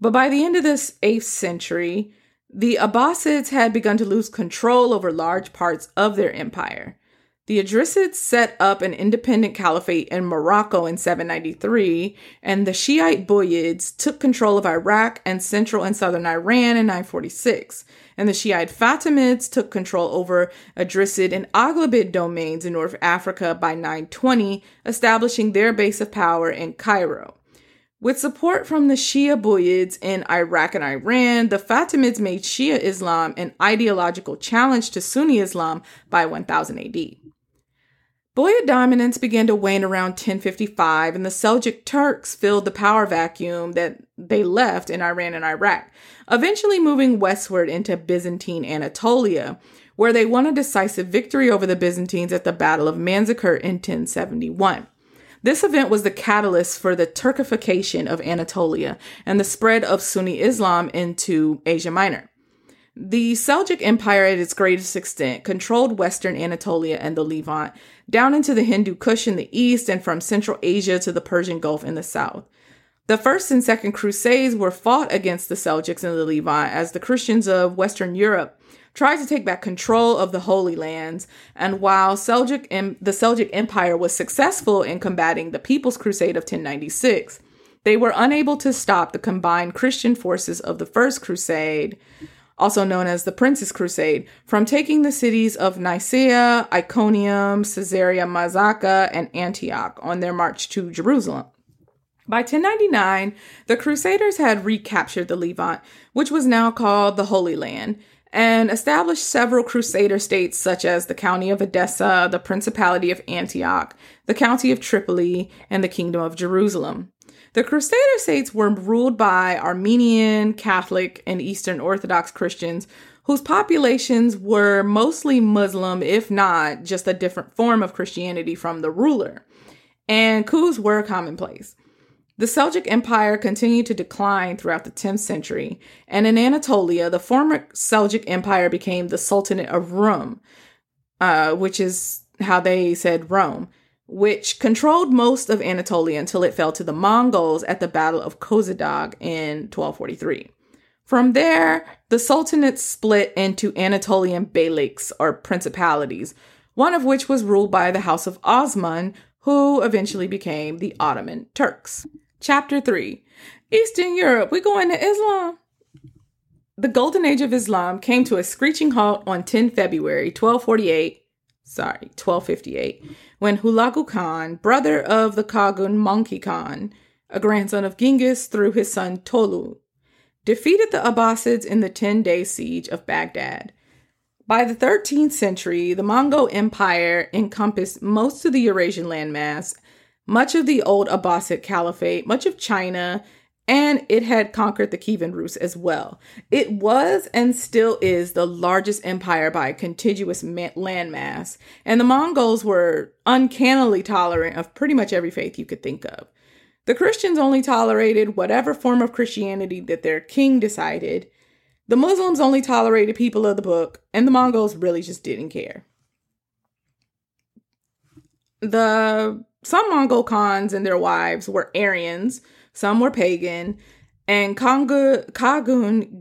But by the end of this 8th century, the Abbasids had begun to lose control over large parts of their empire. The Idrisids set up an independent caliphate in Morocco in 793, and the Shiite Buyids took control of Iraq and central and southern Iran in 946, and the Shiite Fatimids took control over Idrisid and Aghlabid domains in North Africa by 920, establishing their base of power in Cairo. With support from the Shia Buyids in Iraq and Iran, the Fatimids made Shia Islam an ideological challenge to Sunni Islam by 1000 AD. Buyid dominance began to wane around 1055, and the Seljuk Turks filled the power vacuum that they left in Iran and Iraq, eventually moving westward into Byzantine Anatolia, where they won a decisive victory over the Byzantines at the Battle of Manzikert in 1071. This event was the catalyst for the Turkification of Anatolia and the spread of Sunni Islam into Asia Minor. The Seljuk Empire, at its greatest extent, controlled Western Anatolia and the Levant, down into the Hindu Kush in the east and from Central Asia to the Persian Gulf in the south. The First and Second Crusades were fought against the Seljuks in the Levant as the Christians of Western Europe tried to take back control of the Holy Lands, and while the Seljuk Empire was successful in combating the People's Crusade of 1096, They were unable to stop the combined Christian forces of the First Crusade, also known as the Prince's Crusade, from taking the cities of Nicaea, Iconium, Caesarea Mazaca, and Antioch on their march to Jerusalem. By 1099, the Crusaders had recaptured the Levant, which was now called the Holy Land, and established several Crusader states such as the County of Edessa, the Principality of Antioch, the County of Tripoli, and the Kingdom of Jerusalem. The Crusader states were ruled by Armenian, Catholic, and Eastern Orthodox Christians whose populations were mostly Muslim, if not just a different form of Christianity from the ruler, and coups were commonplace. The Seljuk Empire continued to decline throughout the 10th century, and in Anatolia, the former Seljuk Empire became the Sultanate of Rum, which is how they said Rome, which controlled most of Anatolia until it fell to the Mongols at the Battle of Kozhedog in 1243. From there, the Sultanate split into Anatolian beyliks, or principalities, one of which was ruled by the House of Osman, who eventually became the Ottoman Turks. Chapter 3. Eastern Europe, we going to Islam. The Golden Age of Islam came to a screeching halt on 10 February 1258, when Hulagu Khan, brother of the Khagan Monkey Khan, a grandson of Genghis through his son Tolu, defeated the Abbasids in the 10-day siege of Baghdad. By the 13th century, the Mongol Empire encompassed most of the Eurasian landmass, much of the old Abbasid Caliphate, much of China, and it had conquered the Kievan Rus as well. It was and still is the largest empire by a contiguous landmass, and the Mongols were uncannily tolerant of pretty much every faith you could think of. The Christians only tolerated whatever form of Christianity that their king decided. The Muslims only tolerated people of the book, and the Mongols really just didn't care. Some Mongol Khans and their wives were Aryans, some were pagan, and Khagan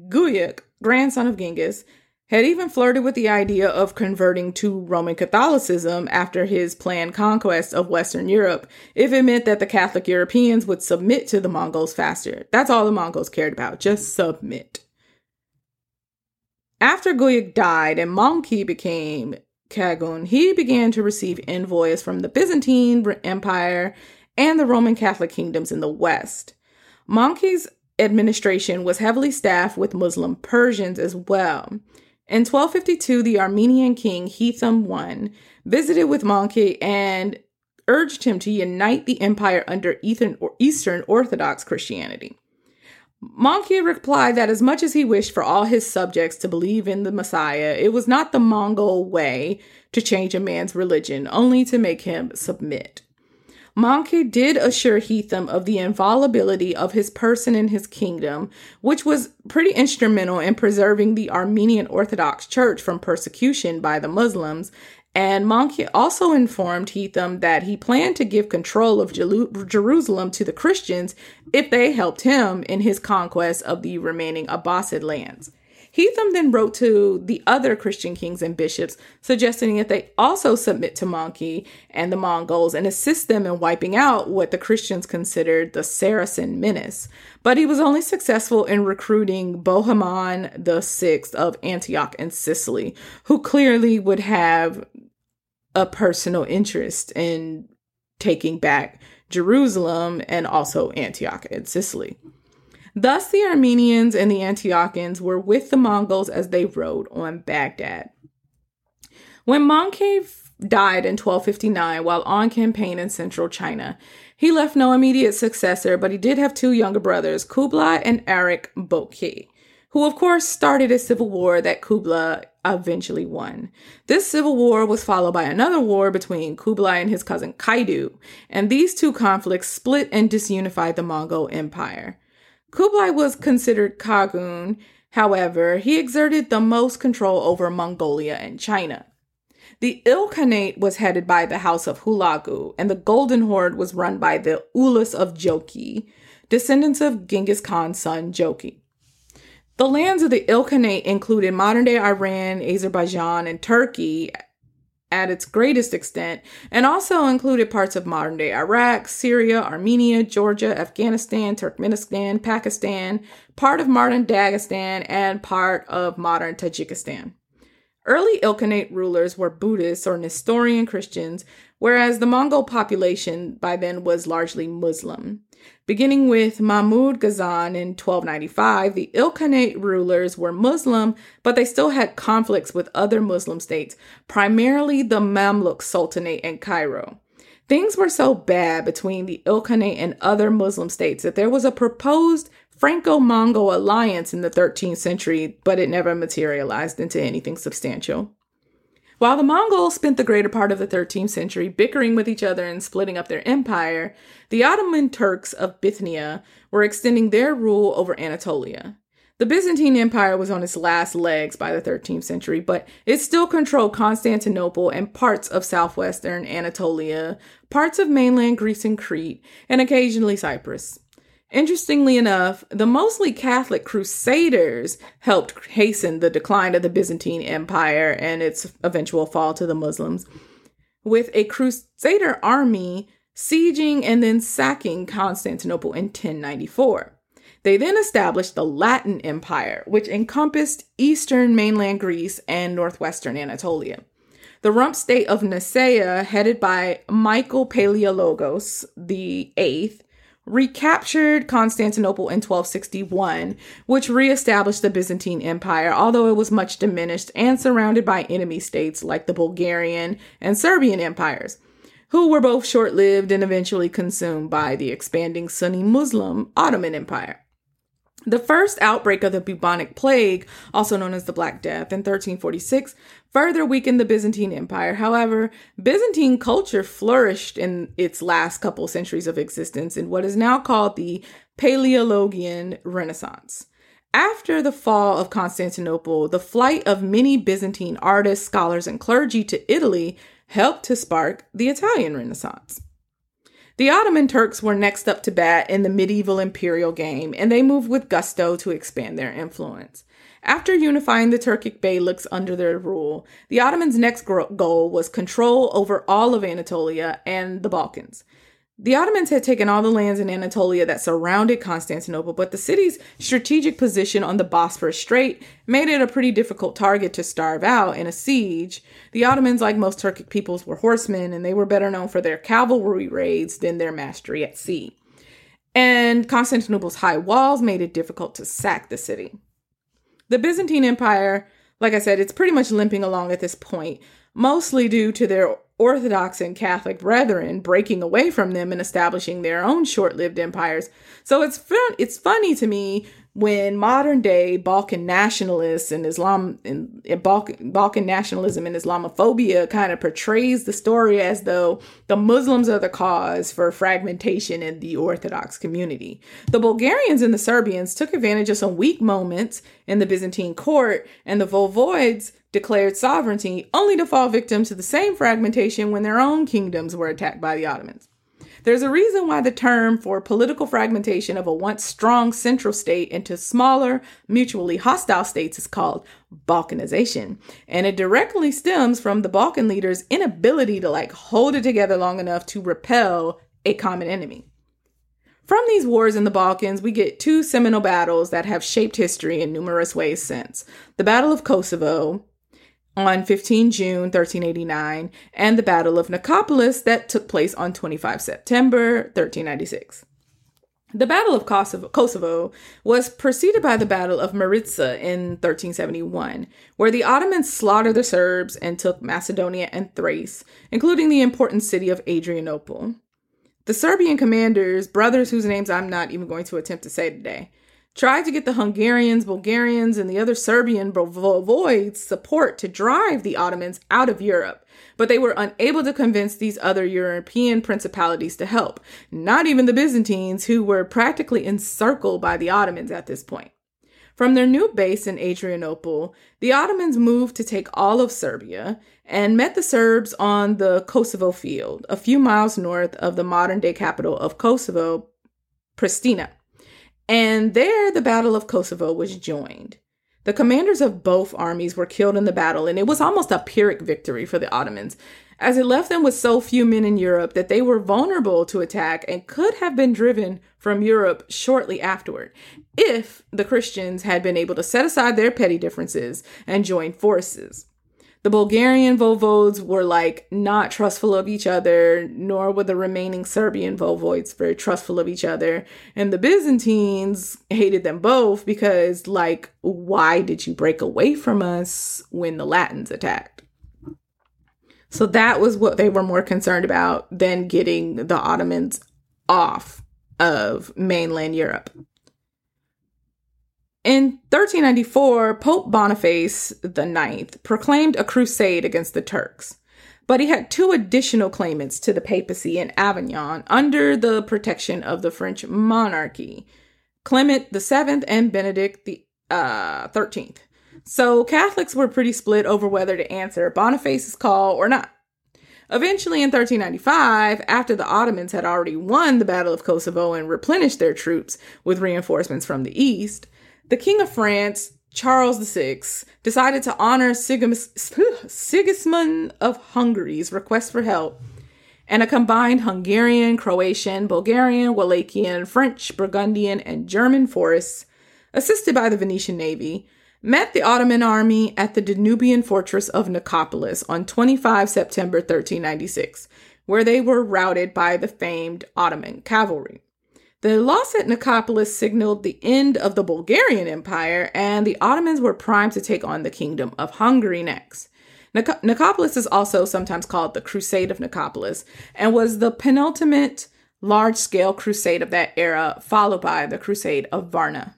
Guyuk, grandson of Genghis, had even flirted with the idea of converting to Roman Catholicism after his planned conquest of Western Europe, if it meant that the Catholic Europeans would submit to the Mongols faster. That's all the Mongols cared about, just submit. After Guyuk died and Monkey became Khagan, he began to receive envoys from the Byzantine Empire and the Roman Catholic kingdoms in the West. Manki's administration was heavily staffed with Muslim Persians as well. In 1252, the Armenian king Hethum I visited with Manki and urged him to unite the empire under Eastern Orthodox Christianity. Manki replied that as much as he wished for all his subjects to believe in the Messiah, it was not the Mongol way to change a man's religion, only to make him submit. Manki did assure Hethum of the inviolability of his person and his kingdom, which was pretty instrumental in preserving the Armenian Orthodox Church from persecution by the Muslims, and Manki also informed Hethum that he planned to give control of Jerusalem to the Christians if they helped him in his conquest of the remaining Abbasid lands. Hethum then wrote to the other Christian kings and bishops, suggesting that they also submit to Manki and the Mongols and assist them in wiping out what the Christians considered the Saracen menace. But he was only successful in recruiting Bohemond VI of Antioch and Sicily, who clearly would have a personal interest in taking back Jerusalem and also Antioch and Sicily. Thus, the Armenians and the Antiochans were with the Mongols as they rode on Baghdad. When Manki died in 1259 while on campaign in central China, he left no immediate successor, but he did have two younger brothers, Kublai and Arik Bokhi, who of course started a civil war that Kublai eventually won. This civil war was followed by another war between Kublai and his cousin Kaidu, and these two conflicts split and disunified the Mongol Empire. Kublai was considered Khagan, however, he exerted the most control over Mongolia and China. The Ilkhanate was headed by the House of Hulagu, and the Golden Horde was run by the Ulus of Joki, descendants of Genghis Khan's son Joki. The lands of the Ilkhanate included modern-day Iran, Azerbaijan, and Turkey, at its greatest extent, and also included parts of modern-day Iraq, Syria, Armenia, Georgia, Afghanistan, Turkmenistan, Pakistan, part of modern Dagestan, and part of modern Tajikistan. Early Ilkhanate rulers were Buddhists or Nestorian Christians, whereas the Mongol population by then was largely Muslim. Beginning with Mahmud Ghazan in 1295, the Ilkhanate rulers were Muslim, but they still had conflicts with other Muslim states, primarily the Mamluk Sultanate and Cairo. Things were so bad between the Ilkhanate and other Muslim states that there was a proposed Franco-Mongol alliance in the 13th century, but it never materialized into anything substantial. While the Mongols spent the greater part of the 13th century bickering with each other and splitting up their empire, the Ottoman Turks of Bithynia were extending their rule over Anatolia. The Byzantine Empire was on its last legs by the 13th century, but it still controlled Constantinople and parts of southwestern Anatolia, parts of mainland Greece and Crete, and occasionally Cyprus. Interestingly enough, the mostly Catholic Crusaders helped hasten the decline of the Byzantine Empire and its eventual fall to the Muslims, with a Crusader army sieging and then sacking Constantinople in 1094. They then established the Latin Empire, which encompassed eastern mainland Greece and northwestern Anatolia. The rump state of Nicaea, headed by Michael Palaiologos VIII, recaptured Constantinople in 1261, which reestablished the Byzantine Empire, although it was much diminished and surrounded by enemy states like the Bulgarian and Serbian empires, who were both short-lived and eventually consumed by the expanding Sunni Muslim Ottoman Empire. The first outbreak of the bubonic plague, also known as the Black Death, in 1346, further weakened the Byzantine Empire. However, Byzantine culture flourished in its last couple centuries of existence in what is now called the Palaiologian Renaissance. After the fall of Constantinople, the flight of many Byzantine artists, scholars, and clergy to Italy helped to spark the Italian Renaissance. The Ottoman Turks were next up to bat in the medieval imperial game, and they moved with gusto to expand their influence. After unifying the Turkic beyliks under their rule, the Ottomans' next goal was control over all of Anatolia and the Balkans. The Ottomans had taken all the lands in Anatolia that surrounded Constantinople, but the city's strategic position on the Bosphorus Strait made it a pretty difficult target to starve out in a siege. The Ottomans, like most Turkic peoples, were horsemen, and they were better known for their cavalry raids than their mastery at sea. And Constantinople's high walls made it difficult to sack the city. The Byzantine Empire, like I said, it's pretty much limping along at this point, mostly due to their Orthodox and Catholic brethren breaking away from them and establishing their own short-lived empires. So it's funny to me when modern-day Balkan nationalists and Islam and Balkan nationalism and Islamophobia kind of portrays the story as though the Muslims are the cause for fragmentation in the Orthodox community. The Bulgarians and the Serbians took advantage of some weak moments in the Byzantine court, and the Voivodes declared sovereignty only to fall victim to the same fragmentation when their own kingdoms were attacked by the Ottomans. There's a reason why the term for political fragmentation of a once strong central state into smaller, mutually hostile states is called Balkanization, and it directly stems from the Balkan leaders' inability to hold it together long enough to repel a common enemy. From these wars in the Balkans, we get two seminal battles that have shaped history in numerous ways since. The Battle of Kosovo on 15 June 1389, and the Battle of Nicopolis that took place on 25 September 1396. The Battle of Kosovo was preceded by the Battle of Maritsa in 1371, where the Ottomans slaughtered the Serbs and took Macedonia and Thrace, including the important city of Adrianople. The Serbian commanders, brothers whose names I'm not even going to attempt to say today, tried to get the Hungarians, Bulgarians, and the other Serbian Voivodes' support to drive the Ottomans out of Europe, but they were unable to convince these other European principalities to help, not even the Byzantines, who were practically encircled by the Ottomans at this point. From their new base in Adrianople, the Ottomans moved to take all of Serbia and met the Serbs on the Kosovo field, a few miles north of the modern-day capital of Kosovo, Pristina. And there, the Battle of Kosovo was joined. The commanders of both armies were killed in the battle, and it was almost a Pyrrhic victory for the Ottomans, as it left them with so few men in Europe that they were vulnerable to attack and could have been driven from Europe shortly afterward, if the Christians had been able to set aside their petty differences and join forces. The Bulgarian voivodes were not trustful of each other, nor were the remaining Serbian voivodes very trustful of each other. And the Byzantines hated them both because why did you break away from us when the Latins attacked? So that was what they were more concerned about than getting the Ottomans off of mainland Europe. In 1394, Pope Boniface IX proclaimed a crusade against the Turks, but he had two additional claimants to the papacy in Avignon under the protection of the French monarchy, Clement VII and Benedict XIII. So Catholics were pretty split over whether to answer Boniface's call or not. Eventually, in 1395, after the Ottomans had already won the Battle of Kosovo and replenished their troops with reinforcements from the east, the King of France, Charles VI, decided to honor Sigismund of Hungary's request for help, and a combined Hungarian, Croatian, Bulgarian, Wallachian, French, Burgundian, and German force, assisted by the Venetian navy, met the Ottoman army at the Danubian fortress of Nicopolis on 25 September 1396, where they were routed by the famed Ottoman cavalry. The loss at Nicopolis signaled the end of the Bulgarian Empire, and the Ottomans were primed to take on the Kingdom of Hungary next. Nicopolis is also sometimes called the Crusade of Nicopolis, and was the penultimate large-scale crusade of that era, followed by the Crusade of Varna.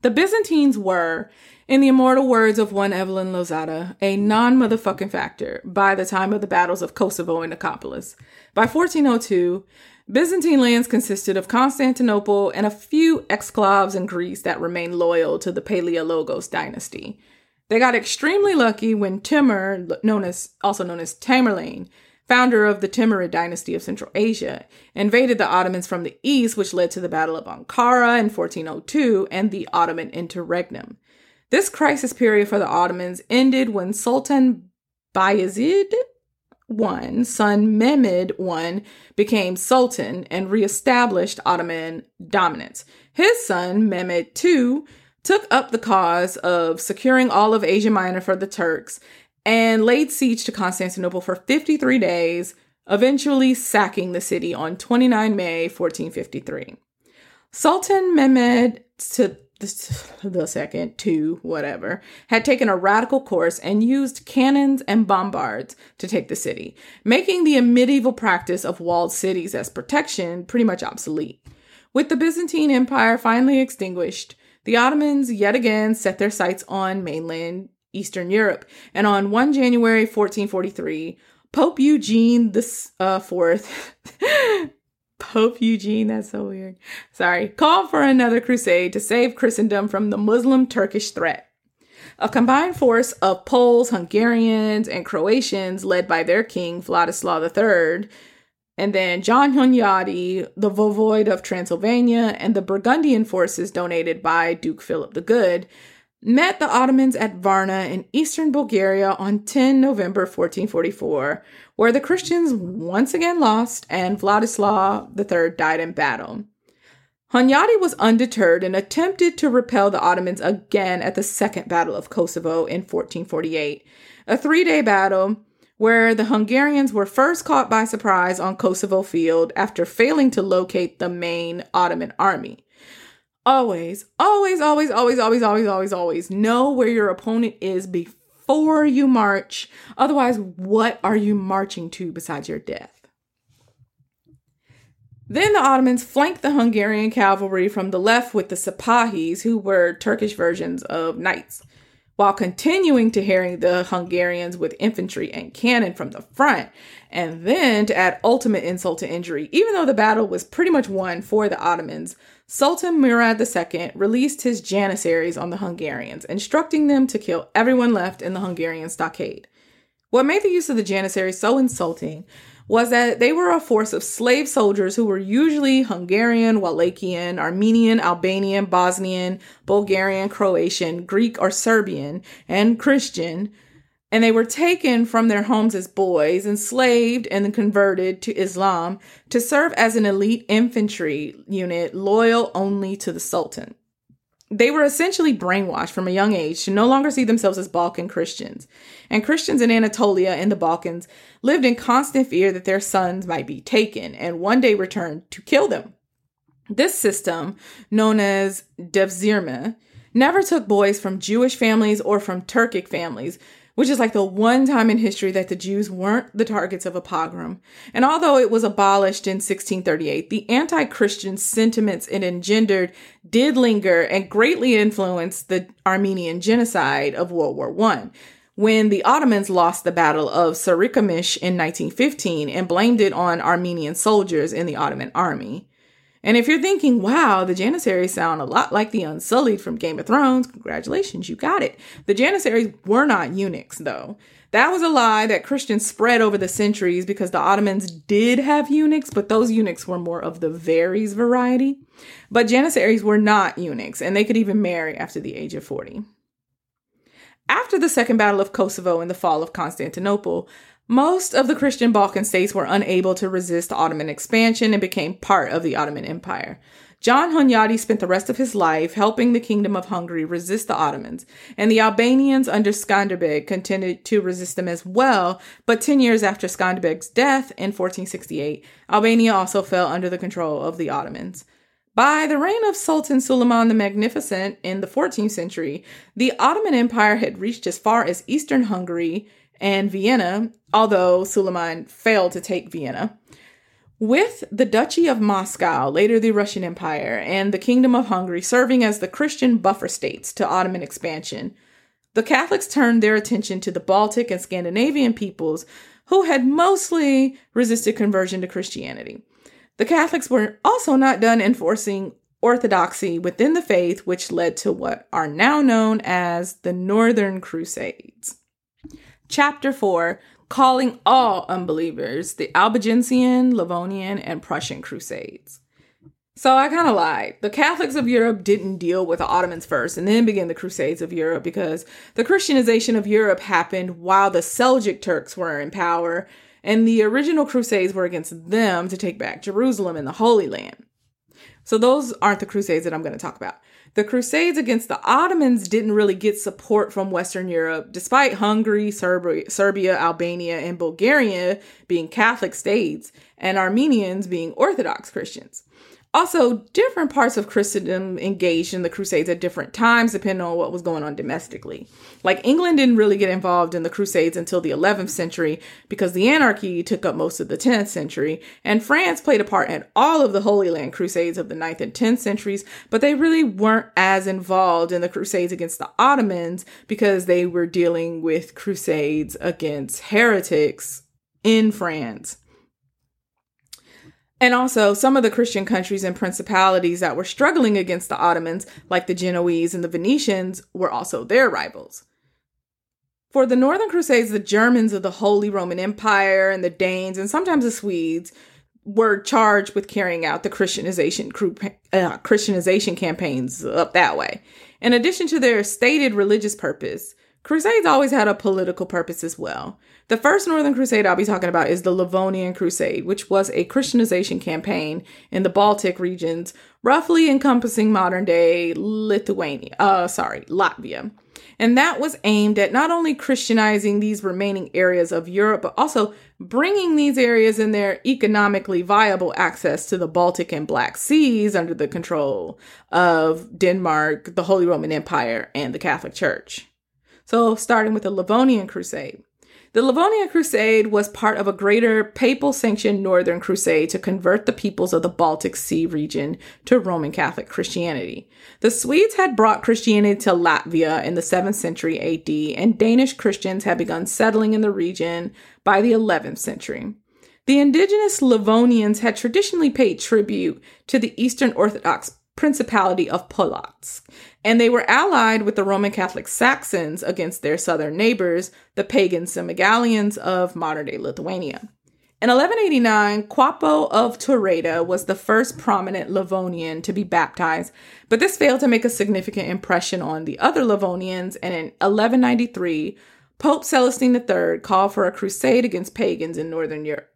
The Byzantines were, in the immortal words of one Evelyn Lozada, a non-motherfucking factor by the time of the battles of Kosovo and Nicopolis. By 1402, Byzantine lands consisted of Constantinople and a few exclaves in Greece that remained loyal to the Palaiologos dynasty. They got extremely lucky when Timur, also known as Tamerlane, founder of the Timurid dynasty of Central Asia, invaded the Ottomans from the east, which led to the Battle of Ankara in 1402 and the Ottoman Interregnum. This crisis period for the Ottomans ended when Sultan Bayezid I, son Mehmed I, became sultan and reestablished Ottoman dominance. His son, Mehmed II, took up the cause of securing all of Asia Minor for the Turks and laid siege to Constantinople for 53 days, eventually sacking the city on 29 May 1453. Sultan Mehmed II had taken a radical course and used cannons and bombards to take the city, making the medieval practice of walled cities as protection pretty much obsolete. With the Byzantine Empire finally extinguished, the Ottomans yet again set their sights on mainland Eastern Europe, and on 1 January 1443, Pope Eugene IV called for another crusade to save Christendom from the Muslim Turkish threat. A combined force of Poles, Hungarians, and Croatians led by their king, Vladislav III, and then John Hunyadi, the voivode of Transylvania, and the Burgundian forces donated by Duke Philip the Good, met the Ottomans at Varna in eastern Bulgaria on 10 November 1444, where the Christians once again lost and Vladislav III died in battle. Hunyadi was undeterred and attempted to repel the Ottomans again at the Second Battle of Kosovo in 1448, a three-day battle where the Hungarians were first caught by surprise on Kosovo field after failing to locate the main Ottoman army. Always know where your opponent is before you march. Otherwise, what are you marching to besides your death? Then the Ottomans flanked the Hungarian cavalry from the left with the Sipahis, who were Turkish versions of knights, while continuing to harry the Hungarians with infantry and cannon from the front. And then, to add ultimate insult to injury, even though the battle was pretty much won for the Ottomans, Sultan Murad II released his janissaries on the Hungarians, instructing them to kill everyone left in the Hungarian stockade. What made the use of the janissaries so insulting was that they were a force of slave soldiers who were usually Hungarian, Wallachian, Armenian, Albanian, Bosnian, Bulgarian, Croatian, Greek or Serbian, and Christian. And they were taken from their homes as boys, enslaved, and then converted to Islam to serve as an elite infantry unit loyal only to the Sultan. They were essentially brainwashed from a young age to no longer see themselves as Balkan Christians. And Christians in Anatolia and the Balkans lived in constant fear that their sons might be taken and one day returned to kill them. This system, known as devzirme, never took boys from Jewish families or from Turkic families, which is like the one time in history that the Jews weren't the targets of a pogrom. And although it was abolished in 1638, the anti-Christian sentiments it engendered did linger and greatly influenced the Armenian genocide of World War I, when the Ottomans lost the Battle of Sarikamish in 1915 and blamed it on Armenian soldiers in the Ottoman army. And if you're thinking, wow, the Janissaries sound a lot like the Unsullied from Game of Thrones, congratulations, you got it. The Janissaries were not eunuchs, though. That was a lie that Christians spread over the centuries because the Ottomans did have eunuchs, but those eunuchs were more of the Varies variety. But Janissaries were not eunuchs, and they could even marry after the age of 40. After the Second Battle of Kosovo and the fall of Constantinople, most of the Christian Balkan states were unable to resist Ottoman expansion and became part of the Ottoman Empire. John Hunyadi spent the rest of his life helping the Kingdom of Hungary resist the Ottomans, and the Albanians under Skanderbeg continued to resist them as well, but 10 years after Skanderbeg's death in 1468, Albania also fell under the control of the Ottomans. By the reign of Sultan Suleiman the Magnificent in the 14th century, the Ottoman Empire had reached as far as eastern Hungary and Vienna, although Suleiman failed to take Vienna. With the Duchy of Moscow, later the Russian Empire, and the Kingdom of Hungary serving as the Christian buffer states to Ottoman expansion, the Catholics turned their attention to the Baltic and Scandinavian peoples who had mostly resisted conversion to Christianity. The Catholics were also not done enforcing orthodoxy within the faith, which led to what are now known as the Northern Crusades. Chapter 4, Calling All Unbelievers, the Albigensian, Livonian, and Prussian Crusades. So I kind of lied. The Catholics of Europe didn't deal with the Ottomans first and then began the Crusades of Europe because the Christianization of Europe happened while the Seljuk Turks were in power, and the original Crusades were against them to take back Jerusalem and the Holy Land. So those aren't the Crusades that I'm going to talk about. The Crusades against the Ottomans didn't really get support from Western Europe, despite Hungary, Serbia, Albania, and Bulgaria being Catholic states and Armenians being Orthodox Christians. Also, different parts of Christendom engaged in the Crusades at different times, depending on what was going on domestically. Like, England didn't really get involved in the Crusades until the 11th century because the anarchy took up most of the 10th century, and France played a part in all of the Holy Land Crusades of the 9th and 10th centuries, but they really weren't as involved in the Crusades against the Ottomans because they were dealing with Crusades against heretics in France. And also, some of the Christian countries and principalities that were struggling against the Ottomans, like the Genoese and the Venetians, were also their rivals. For the Northern Crusades, the Germans of the Holy Roman Empire and the Danes and sometimes the Swedes were charged with carrying out the Christianization campaigns up that way. In addition to their stated religious purpose, Crusades always had a political purpose as well. The first Northern Crusade I'll be talking about is the Livonian Crusade, which was a Christianization campaign in the Baltic regions, roughly encompassing modern-day Latvia. And that was aimed at not only Christianizing these remaining areas of Europe, but also bringing these areas and their economically viable access to the Baltic and Black Seas under the control of Denmark, the Holy Roman Empire, and the Catholic Church. So starting with the Livonian Crusade. The Livonian Crusade was part of a greater papal-sanctioned Northern Crusade to convert the peoples of the Baltic Sea region to Roman Catholic Christianity. The Swedes had brought Christianity to Latvia in the 7th century AD, and Danish Christians had begun settling in the region by the 11th century. The indigenous Livonians had traditionally paid tribute to the Eastern Orthodox Principality of Polotsk, and they were allied with the Roman Catholic Saxons against their southern neighbors, the pagan Semigalians of modern-day Lithuania. In 1189, Quapo of Tureda was the first prominent Livonian to be baptized, but this failed to make a significant impression on the other Livonians, and in 1193, Pope Celestine III called for a crusade against pagans in northern Europe.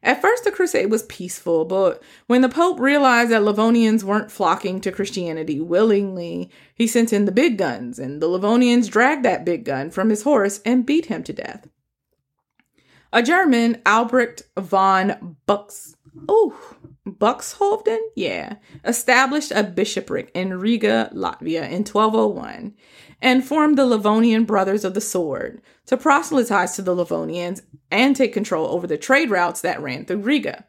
At first, the crusade was peaceful, but when the Pope realized that Livonians weren't flocking to Christianity willingly, he sent in the big guns, and the Livonians dragged that big gun from his horse and beat him to death. A German, Albrecht von Buxhovden, established a bishopric in Riga, Latvia in 1201 and formed the Livonian Brothers of the Sword to proselytize to the Livonians and take control over the trade routes that ran through Riga.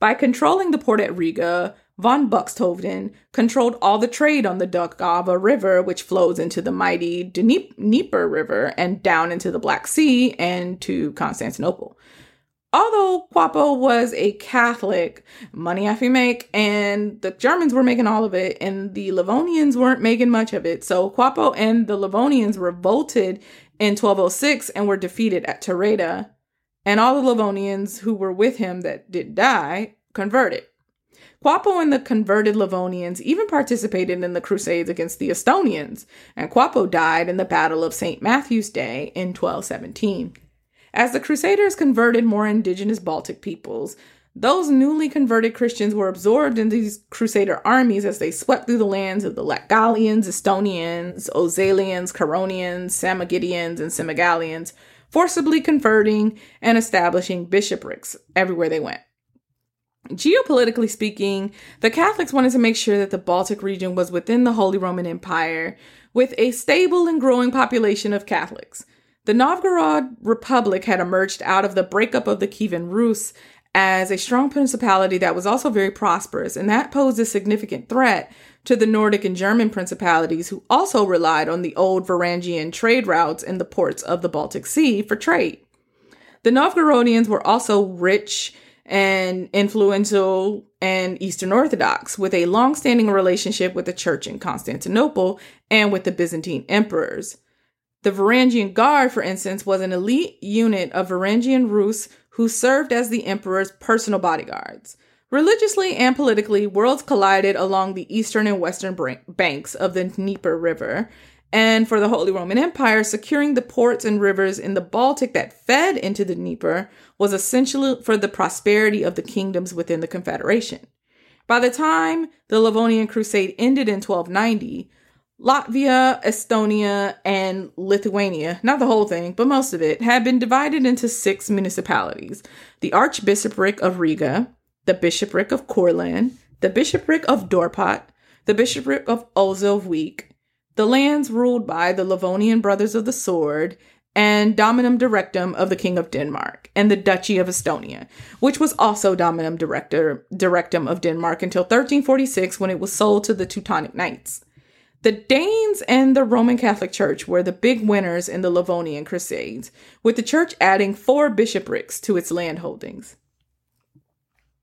By controlling the port at Riga, von Buxhovden controlled all the trade on the Daugava River, which flows into the mighty Dnieper River and down into the Black Sea and to Constantinople. Although Quapo was a Catholic, money have you make, and the Germans were making all of it, and the Livonians weren't making much of it. So Quapo and the Livonians revolted in 1206 and were defeated at Tureda, and all the Livonians who were with him that did die converted. Quapo and the converted Livonians even participated in the Crusades against the Estonians, and Quapo died in the Battle of St. Matthew's Day in 1217. As the Crusaders converted more indigenous Baltic peoples, those newly converted Christians were absorbed in these Crusader armies as they swept through the lands of the Latgalians, Estonians, Ozalians, Curonians, Samogidians, and Semigalians, forcibly converting and establishing bishoprics everywhere they went. Geopolitically speaking, the Catholics wanted to make sure that the Baltic region was within the Holy Roman Empire with a stable and growing population of Catholics. The Novgorod Republic had emerged out of the breakup of the Kievan Rus as a strong principality that was also very prosperous, and that posed a significant threat to the Nordic and German principalities who also relied on the old Varangian trade routes and the ports of the Baltic Sea for trade. The Novgorodians were also rich and influential and Eastern Orthodox, with a long-standing relationship with the church in Constantinople and with the Byzantine emperors. The Varangian Guard, for instance, was an elite unit of Varangian Rus who served as the emperor's personal bodyguards. Religiously and politically, worlds collided along the eastern and western banks of the Dnieper River, and for the Holy Roman Empire, securing the ports and rivers in the Baltic that fed into the Dnieper was essential for the prosperity of the kingdoms within the Confederation. By the time the Livonian Crusade ended in 1290, Latvia, Estonia, and Lithuania, not the whole thing, but most of it, had been divided into 6 municipalities: the Archbishopric of Riga, the Bishopric of Courland, the Bishopric of Dorpat, the Bishopric of Ozilvik, the lands ruled by the Livonian Brothers of the Sword, and Dominum Directum of the King of Denmark, and the Duchy of Estonia, which was also Dominum Directum of Denmark until 1346, when it was sold to the Teutonic Knights. The Danes and the Roman Catholic Church were the big winners in the Livonian Crusades, with the church adding 4 bishoprics to its land holdings.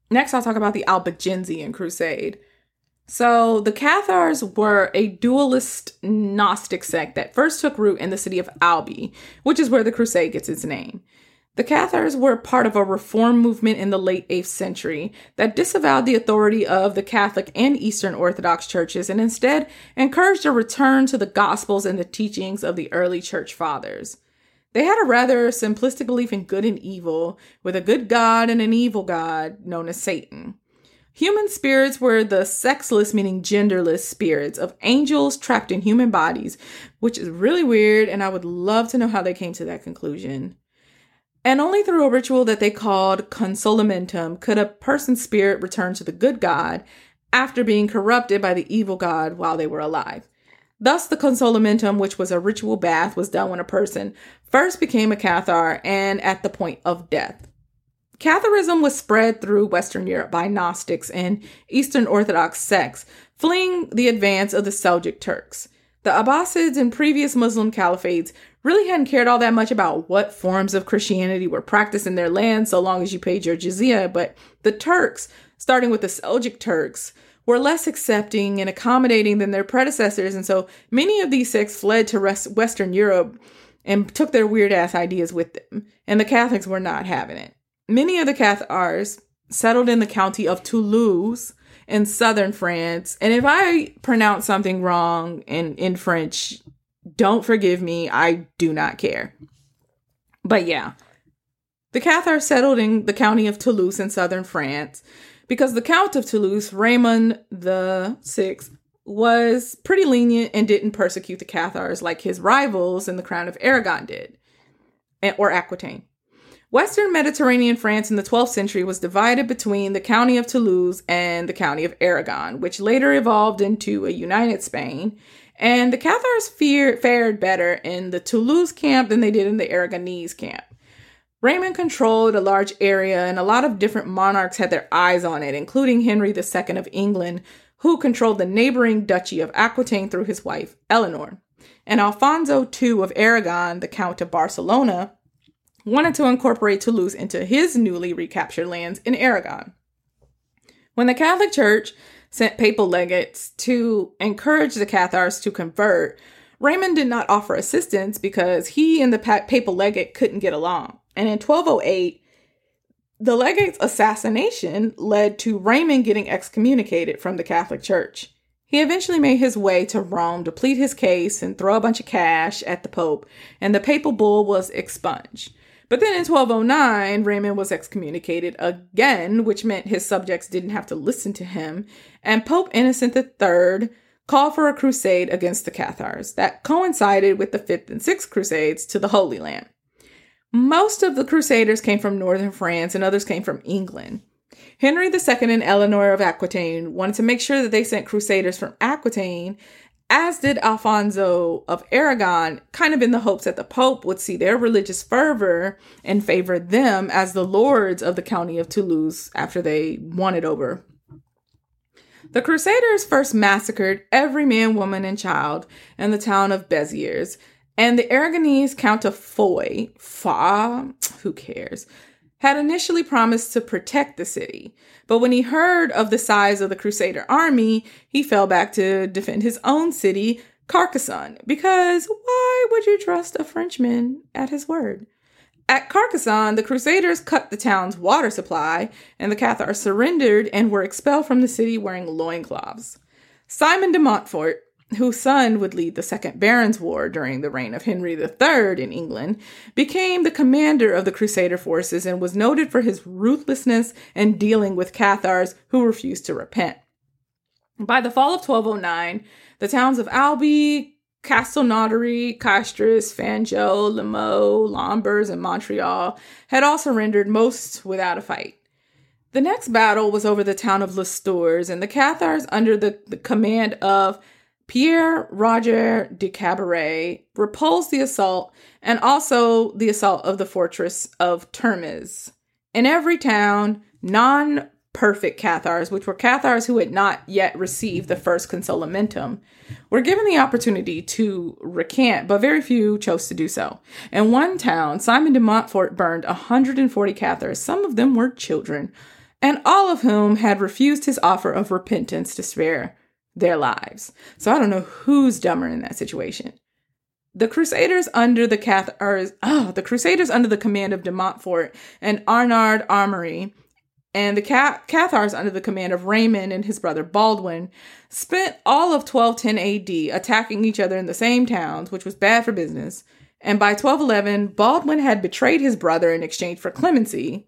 Next, I'll talk about the Albigensian Crusade. So the Cathars were a dualist Gnostic sect that first took root in the city of Albi, which is where the crusade gets its name. The Cathars were part of a reform movement in the late 8th century that disavowed the authority of the Catholic and Eastern Orthodox churches and instead encouraged a return to the Gospels and the teachings of the early church fathers. They had a rather simplistic belief in good and evil, with a good God and an evil God known as Satan. Human spirits were the sexless, meaning genderless, spirits of angels trapped in human bodies, which is really weird, and I would love to know how they came to that conclusion. And only through a ritual that they called consolamentum could a person's spirit return to the good God after being corrupted by the evil God while they were alive. Thus, the consolamentum, which was a ritual bath, was done when a person first became a Cathar and at the point of death. Catharism was spread through Western Europe by Gnostics and Eastern Orthodox sects, fleeing the advance of the Seljuk Turks. The Abbasids and previous Muslim caliphates really hadn't cared all that much about what forms of Christianity were practiced in their land so long as you paid your jizya, but the Turks, starting with the Seljuk Turks, were less accepting and accommodating than their predecessors, and so many of these sects fled to Western Europe and took their weird-ass ideas with them, and the Catholics were not having it. Many of the Cathars settled in the county of Toulouse in southern France. And if I pronounce something wrong in French, don't forgive me. I do not care. But yeah, the Cathars settled in the county of Toulouse in southern France because the Count of Toulouse, Raymond the Sixth, was pretty lenient and didn't persecute the Cathars like his rivals in the crown of Aragon did, or Aquitaine. Western Mediterranean France in the 12th century was divided between the county of Toulouse and the county of Aragon, which later evolved into a united Spain. And the Cathars fared better in the Toulouse camp than they did in the Aragonese camp. Raymond controlled a large area, and a lot of different monarchs had their eyes on it, including Henry II of England, who controlled the neighboring duchy of Aquitaine through his wife, Eleanor. And Alfonso II of Aragon, the Count of Barcelona, wanted to incorporate Toulouse into his newly recaptured lands in Aragon. When the Catholic Church sent papal legates to encourage the Cathars to convert, Raymond did not offer assistance because he and the papal legate couldn't get along. And in 1208, the legate's assassination led to Raymond getting excommunicated from the Catholic Church. He eventually made his way to Rome to plead his case and throw a bunch of cash at the Pope, and the papal bull was expunged. But then in 1209, Raymond was excommunicated again, which meant his subjects didn't have to listen to him. And Pope Innocent III called for a crusade against the Cathars that coincided with the Fifth and Sixth Crusades to the Holy Land. Most of the Crusaders came from northern France and others came from England. Henry II and Eleanor of Aquitaine wanted to make sure that they sent Crusaders from Aquitaine, as did Alfonso of Aragon, kind of in the hopes that the Pope would see their religious fervor and favor them as the lords of the county of Toulouse after they won it over. The Crusaders first massacred every man, woman, and child in the town of Beziers, and the Aragonese Count of Foix, who cares, had initially promised to protect the city. But when he heard of the size of the Crusader army, he fell back to defend his own city, Carcassonne, because why would you trust a Frenchman at his word? At Carcassonne, the Crusaders cut the town's water supply, and the Cathars surrendered and were expelled from the city wearing loincloths. Simon de Montfort, whose son would lead the Second Barons' War during the reign of Henry III in England, became the commander of the Crusader forces and was noted for his ruthlessness in dealing with Cathars who refused to repent. By the fall of 1209, the towns of Albi, Castelnaudary, Castres, Fanjeaux, Limoux, Lombers, and Montreal had all surrendered, most without a fight. The next battle was over the town of Listowers, and the Cathars, under the command of Pierre Roger de Cabaret, repulsed the assault and also the assault of the fortress of Termes. In every town, non-perfect Cathars, which were Cathars who had not yet received the first consolamentum, were given the opportunity to recant, but very few chose to do so. In one town, Simon de Montfort burned 140 Cathars, some of them were children, and all of whom had refused his offer of repentance to spare their lives. So I don't know who's dumber in that situation. The Crusaders under the command of de Montfort and Arnaud Armory, and the Cathars under the command of Raymond and his brother Baldwin, spent all of 1210 AD attacking each other in the same towns, which was bad for business. And by 1211, Baldwin had betrayed his brother in exchange for clemency,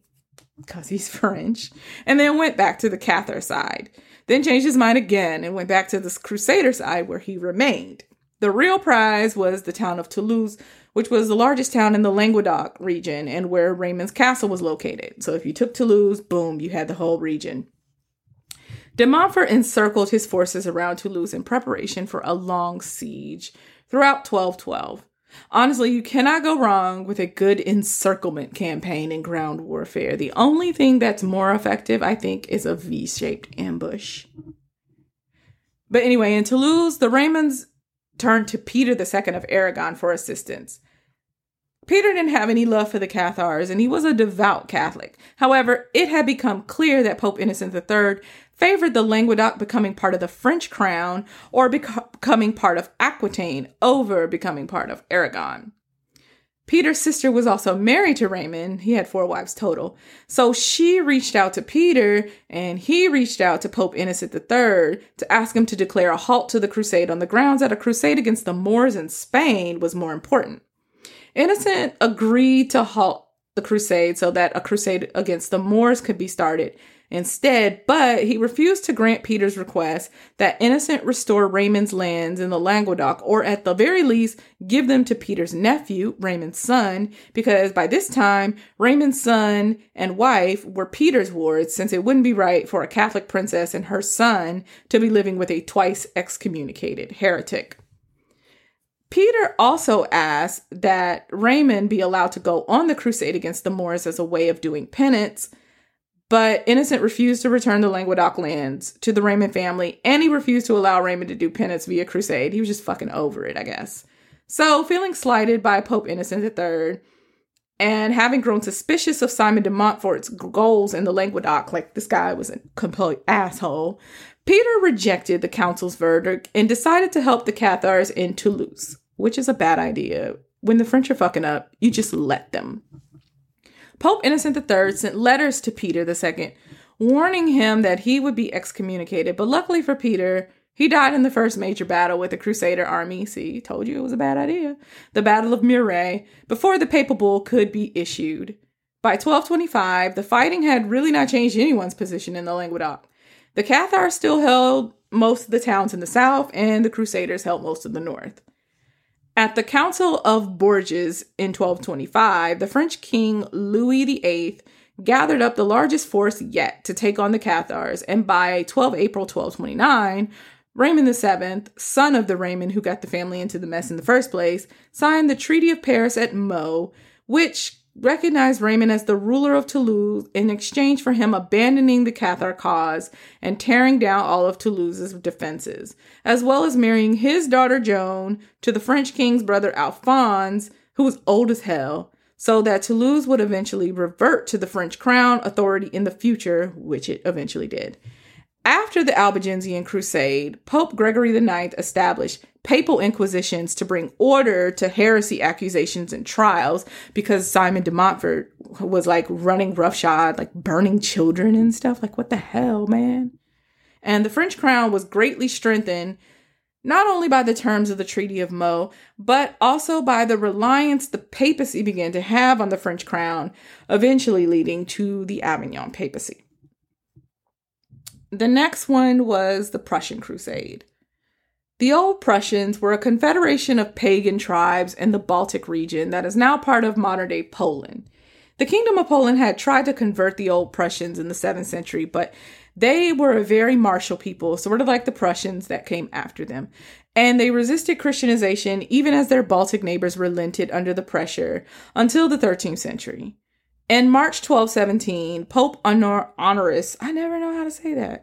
because he's French, and then went back to the Cathar side. Then changed his mind again and went back to the Crusader side, where he remained. The real prize was the town of Toulouse, which was the largest town in the Languedoc region and where Raymond's castle was located. So if you took Toulouse, boom, you had the whole region. De Montfort encircled his forces around Toulouse in preparation for a long siege throughout 1212. Honestly, you cannot go wrong with a good encirclement campaign in ground warfare. The only thing that's more effective, I think, is a V-shaped ambush. But anyway, in Toulouse, the Raymonds turned to Peter II of Aragon for assistance. Peter didn't have any love for the Cathars, and he was a devout Catholic. However, it had become clear that Pope Innocent III favored the Languedoc becoming part of the French crown or becoming part of Aquitaine over becoming part of Aragon. Peter's sister was also married to Raymond. He had 4 wives total. So she reached out to Peter and he reached out to Pope Innocent III to ask him to declare a halt to the crusade on the grounds that a crusade against the Moors in Spain was more important. Innocent agreed to halt the crusade so that a crusade against the Moors could be started instead, but he refused to grant Peter's request that Innocent restore Raymond's lands in the Languedoc, or at the very least, give them to Peter's nephew, Raymond's son, because by this time, Raymond's son and wife were Peter's wards, since it wouldn't be right for a Catholic princess and her son to be living with a twice excommunicated heretic. Peter also asked that Raymond be allowed to go on the crusade against the Moors as a way of doing penance, but Innocent refused to return the Languedoc lands to the Raymond family, and he refused to allow Raymond to do penance via crusade. He was just fucking over it, I guess. So, feeling slighted by Pope Innocent III, and having grown suspicious of Simon de Montfort's goals in the Languedoc, like this guy was a complete asshole, Peter rejected the council's verdict and decided to help the Cathars in Toulouse, which is a bad idea. When the French are fucking up, you just let them. Pope Innocent III sent letters to Peter II, warning him that he would be excommunicated. But luckily for Peter, he died in the first major battle with the Crusader army. See, told you it was a bad idea. The Battle of Muret, before the papal bull could be issued. By 1225, the fighting had really not changed anyone's position in the Languedoc. The Cathars still held most of the towns in the south, and the Crusaders held most of the north. At the Council of Bourges in 1225, the French king Louis VIII gathered up the largest force yet to take on the Cathars, and by 12 April 1229, Raymond VII, son of the Raymond who got the family into the mess in the first place, signed the Treaty of Paris at Meaux, which recognized Raymond as the ruler of Toulouse in exchange for him abandoning the Cathar cause and tearing down all of Toulouse's defenses, as well as marrying his daughter Joan to the French king's brother Alphonse, who was old as hell, so that Toulouse would eventually revert to the French crown authority in the future, which it eventually did. After the Albigensian Crusade, Pope Gregory IX established papal inquisitions to bring order to heresy accusations and trials, because Simon de Montfort was like running roughshod, like burning children and stuff. Like, what the hell, man? And the French crown was greatly strengthened, not only by the terms of the Treaty of Meaux, but also by the reliance the papacy began to have on the French crown, eventually leading to the Avignon papacy. The next one was the Prussian Crusade. The Old Prussians were a confederation of pagan tribes in the Baltic region that is now part of modern-day Poland. The Kingdom of Poland had tried to convert the Old Prussians in the 7th century, but they were a very martial people, sort of like the Prussians that came after them. And they resisted Christianization even as their Baltic neighbors relented under the pressure until the 13th century. In March 1217, Pope Honorius III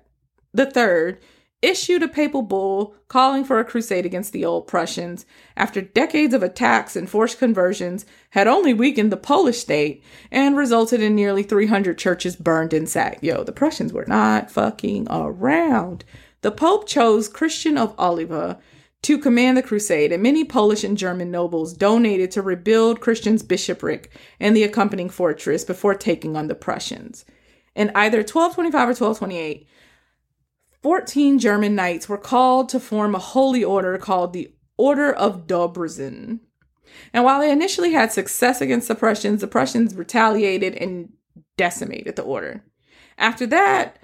issued a papal bull calling for a crusade against the Old Prussians after decades of attacks and forced conversions had only weakened the Polish state and resulted in nearly 300 churches burned and sacked. Yo, the Prussians were not fucking around. The Pope chose Christian of Oliva to command the crusade, and many Polish and German nobles donated to rebuild Christian's bishopric and the accompanying fortress before taking on the Prussians. In either 1225 or 1228, 14 German knights were called to form a holy order called the Order of Dobrzin. And while they initially had success against the Prussians retaliated and decimated the order. After that,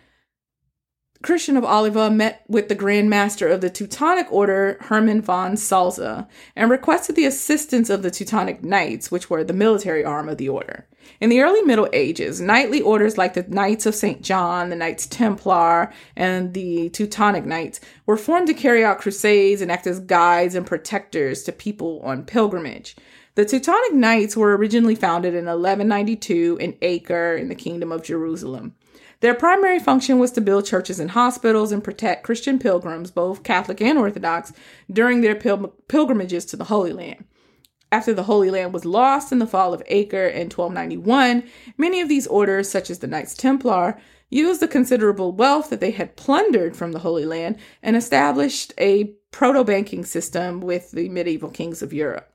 Christian of Oliva met with the Grand Master of the Teutonic Order, Hermann von Salza, and requested the assistance of the Teutonic Knights, which were the military arm of the order. In the early Middle Ages, knightly orders like the Knights of St. John, the Knights Templar, and the Teutonic Knights were formed to carry out crusades and act as guides and protectors to people on pilgrimage. The Teutonic Knights were originally founded in 1192 in Acre in the Kingdom of Jerusalem. Their primary function was to build churches and hospitals and protect Christian pilgrims, both Catholic and Orthodox, during their pilgrimages to the Holy Land. After the Holy Land was lost in the fall of Acre in 1291, many of these orders, such as the Knights Templar, used the considerable wealth that they had plundered from the Holy Land and established a proto-banking system with the medieval kings of Europe.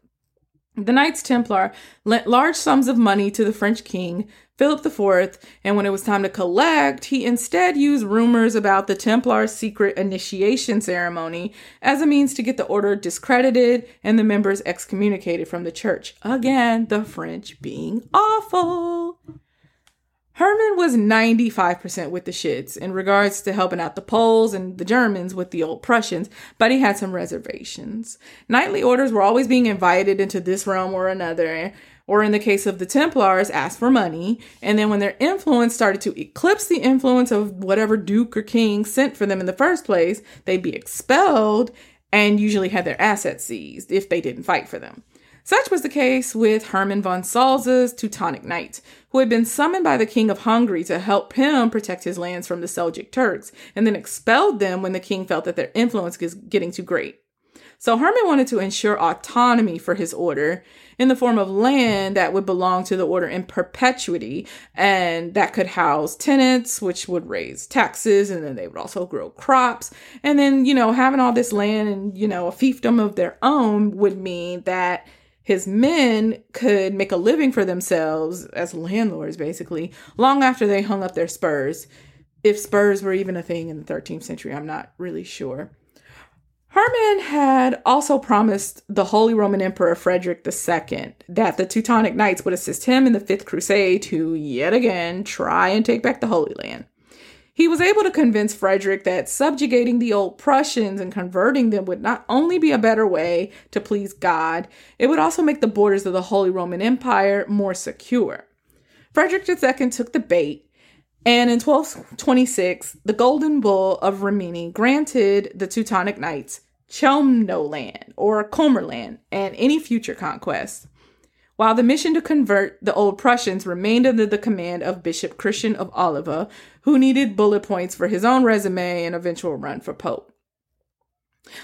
The Knights Templar lent large sums of money to the French king, Philip IV, and when it was time to collect, he instead used rumors about the Templars' secret initiation ceremony as a means to get the order discredited and the members excommunicated from the church. Again, the French being awful. Herman was 95% with the shits in regards to helping out the Poles and the Germans with the old Prussians, but he had some reservations. Knightly orders were always being invited into this realm or another, or in the case of the Templars, asked for money. And then when their influence started to eclipse the influence of whatever duke or king sent for them in the first place, they'd be expelled and usually had their assets seized if they didn't fight for them. Such was the case with Hermann von Salza's Teutonic Knights, who had been summoned by the King of Hungary to help him protect his lands from the Seljuk Turks, and then expelled them when the king felt that their influence was getting too great. So Hermann wanted to ensure autonomy for his order in the form of land that would belong to the order in perpetuity, and that could house tenants, which would raise taxes, and then they would also grow crops. And then, having all this land and, a fiefdom of their own would mean that his men could make a living for themselves as landlords, basically, long after they hung up their spurs. If spurs were even a thing in the 13th century, I'm not really sure. Herman had also promised the Holy Roman Emperor Frederick II that the Teutonic Knights would assist him in the Fifth Crusade to yet again try and take back the Holy Land. He was able to convince Frederick that subjugating the old Prussians and converting them would not only be a better way to please God, it would also make the borders of the Holy Roman Empire more secure. Frederick II took the bait, and in 1226, the Golden Bull of Rimini granted the Teutonic Knights Chomnoland or Comerland and any future conquests, while the mission to convert the old Prussians remained under the command of Bishop Christian of Oliva, who needed bullet points for his own resume and eventual run for Pope.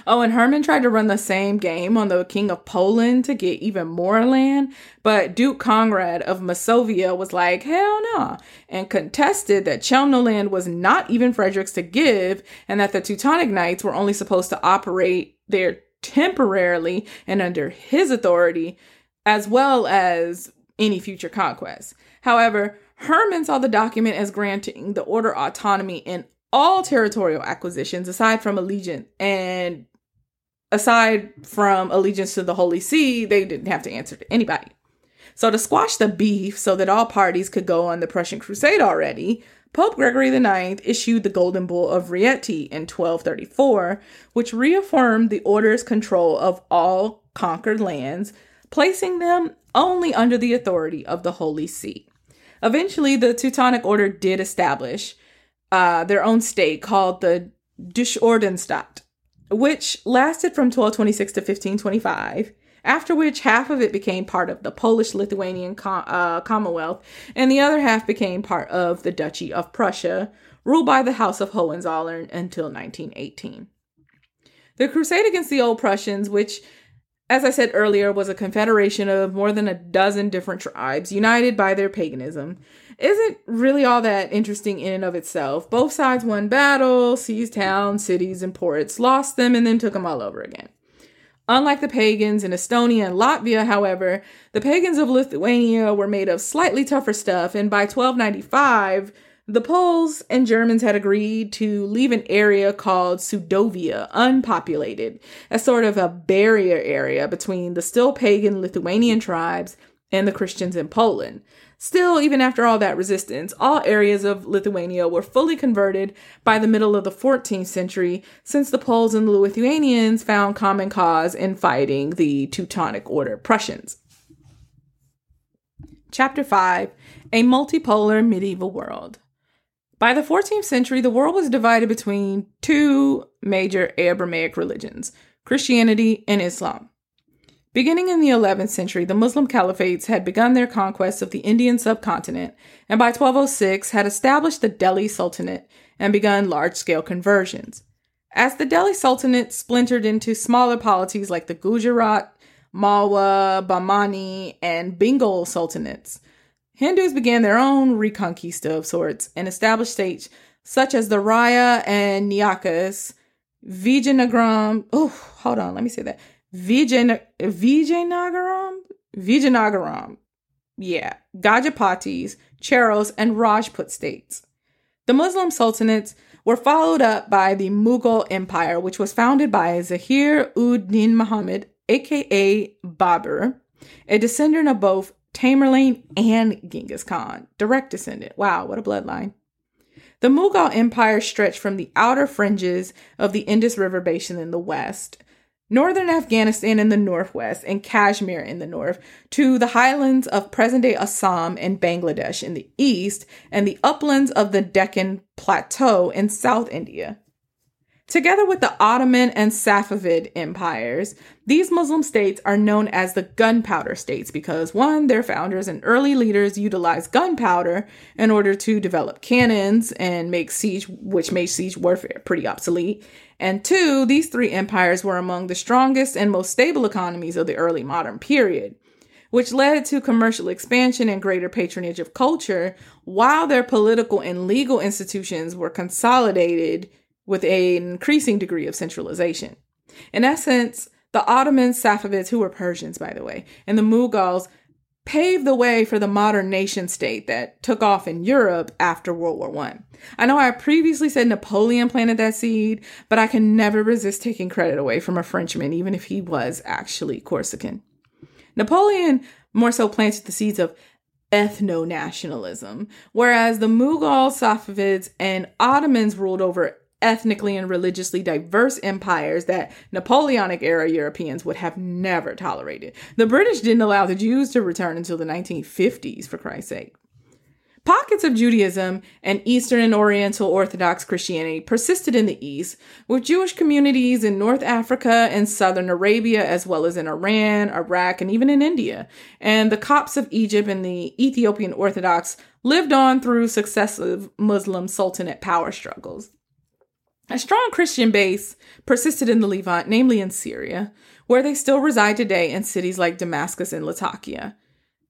And Herman tried to run the same game on the King of Poland to get even more land, but Duke Conrad of Masovia was like, hell no, and contested that Chelmnoland was not even Frederick's to give, and that the Teutonic Knights were only supposed to operate there temporarily and under his authority, as well as any future conquests. However, Herman saw the document as granting the order autonomy in all territorial acquisitions aside from allegiance to the Holy See. They didn't have to answer to anybody. So to squash the beef so that all parties could go on the Prussian Crusade already, Pope Gregory IX issued the Golden Bull of Rieti in 1234, which reaffirmed the order's control of all conquered lands, placing them only under the authority of the Holy See. Eventually, the Teutonic Order did establish their own state called the Deutschordensstaat, which lasted from 1226 to 1525, after which half of it became part of the Polish-Lithuanian Commonwealth, and the other half became part of the Duchy of Prussia, ruled by the House of Hohenzollern until 1918. The crusade against the old Prussians, which, as I said earlier, was a confederation of more than a dozen different tribes united by their paganism, isn't really all that interesting in and of itself. Both sides won battle, seized towns, cities, and ports, lost them, and then took them all over again. Unlike the pagans in Estonia and Latvia, however, the pagans of Lithuania were made of slightly tougher stuff, and by 1295, the Poles and Germans had agreed to leave an area called Sudovia unpopulated, as sort of a barrier area between the still pagan Lithuanian tribes and the Christians in Poland. Still, even after all that resistance, all areas of Lithuania were fully converted by the middle of the 14th century, since the Poles and the Lithuanians found common cause in fighting the Teutonic Order Prussians. Chapter 5, A Multipolar Medieval World. By the 14th century, the world was divided between two major Abrahamic religions, Christianity and Islam. Beginning in the 11th century, the Muslim caliphates had begun their conquest of the Indian subcontinent, and by 1206 had established the Delhi Sultanate and begun large-scale conversions. As the Delhi Sultanate splintered into smaller polities like the Gujarat, Malwa, Bahmani, and Bengal Sultanates, Hindus began their own reconquista of sorts and established states such as the Raya and Niyakas, Vijayanagaram, Vijayanagaram, Gajapatis, Cheros, and Rajput states. The Muslim sultanates were followed up by the Mughal Empire, which was founded by Zahir-ud-Din Muhammad, aka Babur, a descendant of both Tamerlane and Genghis Khan, direct descendant. Wow, what a bloodline. The Mughal Empire stretched from the outer fringes of the Indus River Basin in the west, northern Afghanistan in the northwest, and Kashmir in the north, to the highlands of present-day Assam and Bangladesh in the east, and the uplands of the Deccan Plateau in South India. Together with the Ottoman and Safavid empires, these Muslim states are known as the gunpowder states because, one, their founders and early leaders utilized gunpowder in order to develop cannons and make siege warfare pretty obsolete. And two, these three empires were among the strongest and most stable economies of the early modern period, which led to commercial expansion and greater patronage of culture, while their political and legal institutions were consolidated with an increasing degree of centralization. In essence, the Ottoman Safavids, who were Persians, by the way, and the Mughals paved the way for the modern nation state that took off in Europe after World War I. I know I previously said Napoleon planted that seed, but I can never resist taking credit away from a Frenchman, even if he was actually Corsican. Napoleon more so planted the seeds of ethno-nationalism, whereas the Mughal Safavids and Ottomans ruled over ethnically and religiously diverse empires that Napoleonic era Europeans would have never tolerated. The British didn't allow the Jews to return until the 1950s, for Christ's sake. Pockets of Judaism and Eastern and Oriental Orthodox Christianity persisted in the East, with Jewish communities in North Africa and Southern Arabia, as well as in Iran, Iraq, and even in India. And the Copts of Egypt and the Ethiopian Orthodox lived on through successive Muslim sultanate power struggles. A strong Christian base persisted in the Levant, namely in Syria, where they still reside today in cities like Damascus and Latakia.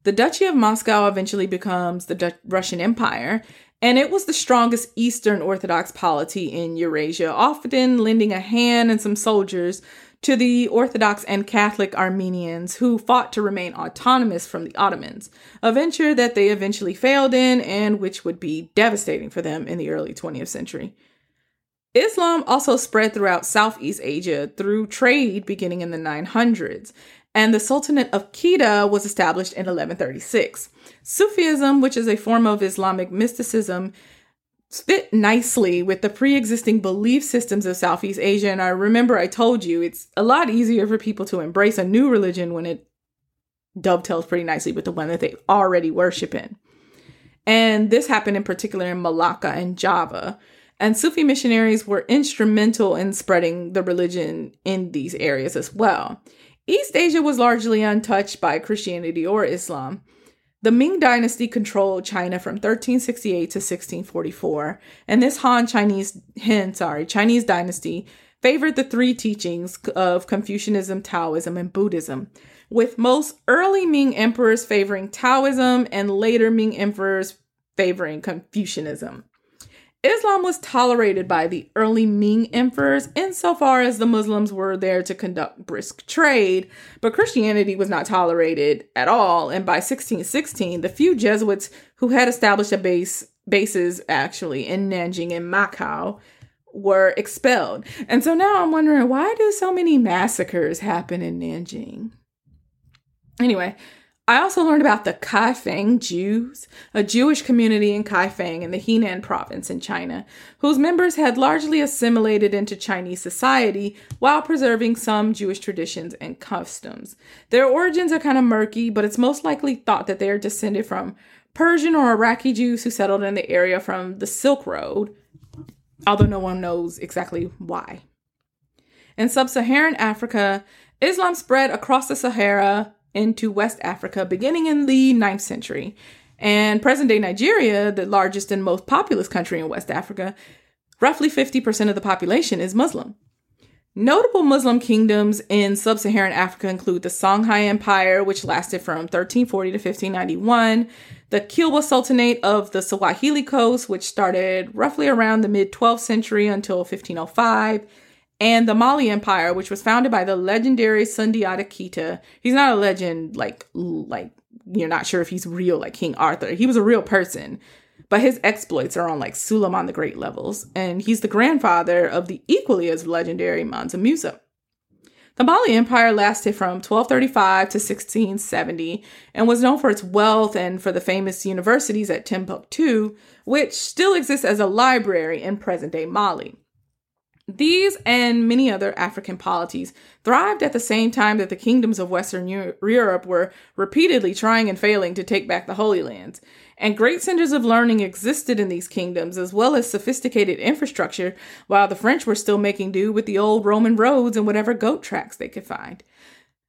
The Duchy of Moscow eventually becomes the Russian Empire, and it was the strongest Eastern Orthodox polity in Eurasia, often lending a hand and some soldiers to the Orthodox and Catholic Armenians who fought to remain autonomous from the Ottomans, a venture that they eventually failed in and which would be devastating for them in the early 20th century. Islam also spread throughout Southeast Asia through trade beginning in the 900s, and the Sultanate of Kedah was established in 1136. Sufism, which is a form of Islamic mysticism, fit nicely with the pre-existing belief systems of Southeast Asia, and I remember I told you it's a lot easier for people to embrace a new religion when it dovetails pretty nicely with the one that they already worship in. And this happened in particular in Malacca and Java. And Sufi missionaries were instrumental in spreading the religion in these areas as well. East Asia was largely untouched by Christianity or Islam. The Ming dynasty controlled China from 1368 to 1644, and this Chinese dynasty favored the three teachings of Confucianism, Taoism, and Buddhism, with most early Ming emperors favoring Taoism and later Ming emperors favoring Confucianism. Islam was tolerated by the early Ming emperors insofar as the Muslims were there to conduct brisk trade, but Christianity was not tolerated at all, and by 1616, the few Jesuits who had established a bases actually in Nanjing and Macau were expelled. And so now I'm wondering, why do so many massacres happen in Nanjing? Anyway, I also learned about the Kaifeng Jews, a Jewish community in Kaifeng in the Henan province in China, whose members had largely assimilated into Chinese society while preserving some Jewish traditions and customs. Their origins are kind of murky, but it's most likely thought that they are descended from Persian or Iraqi Jews who settled in the area from the Silk Road, although no one knows exactly why. In sub-Saharan Africa, Islam spread across the Sahara into West Africa beginning in the 9th century. And present-day Nigeria, the largest and most populous country in West Africa, roughly 50% of the population is Muslim. Notable Muslim kingdoms in sub-Saharan Africa include the Songhai Empire, which lasted from 1340 to 1591, the Kilwa Sultanate of the Swahili coast, which started roughly around the mid-12th century until 1505, and the Mali Empire, which was founded by the legendary Sundiata Keita. He's not a legend, like you're not sure if he's real, like King Arthur. He was a real person, but his exploits are on like Suleiman the Great levels, and he's the grandfather of the equally as legendary Mansa Musa. The Mali Empire lasted from 1235 to 1670 and was known for its wealth and for the famous universities at Timbuktu, which still exists as a library in present-day Mali. These and many other African polities thrived at the same time that the kingdoms of Western Europe were repeatedly trying and failing to take back the Holy Lands. And great centers of learning existed in these kingdoms, as well as sophisticated infrastructure, while the French were still making do with the old Roman roads and whatever goat tracks they could find.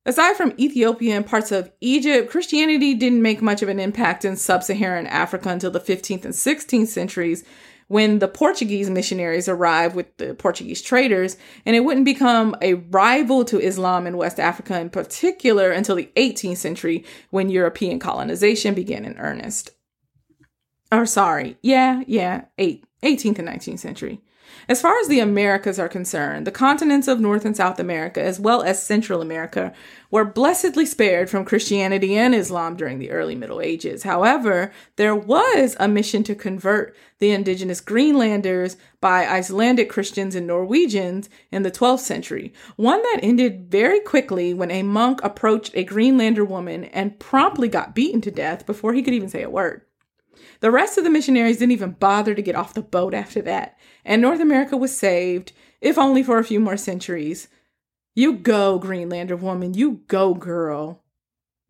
Aside from Ethiopia and parts of Egypt, Christianity didn't make much of an impact in sub-Saharan Africa until the 15th and 16th centuries, when the Portuguese missionaries arrived with the Portuguese traders, and it wouldn't become a rival to Islam in West Africa in particular until the 18th century, when European colonization began in earnest. 18th and 19th century. As far as the Americas are concerned, the continents of North and South America, as well as Central America, were blessedly spared from Christianity and Islam during the early Middle Ages. However, there was a mission to convert the indigenous Greenlanders by Icelandic Christians and Norwegians in the 12th century, one that ended very quickly when a monk approached a Greenlander woman and promptly got beaten to death before he could even say a word. The rest of the missionaries didn't even bother to get off the boat after that, and North America was saved, if only for a few more centuries. You go, Greenlander woman, you go, girl.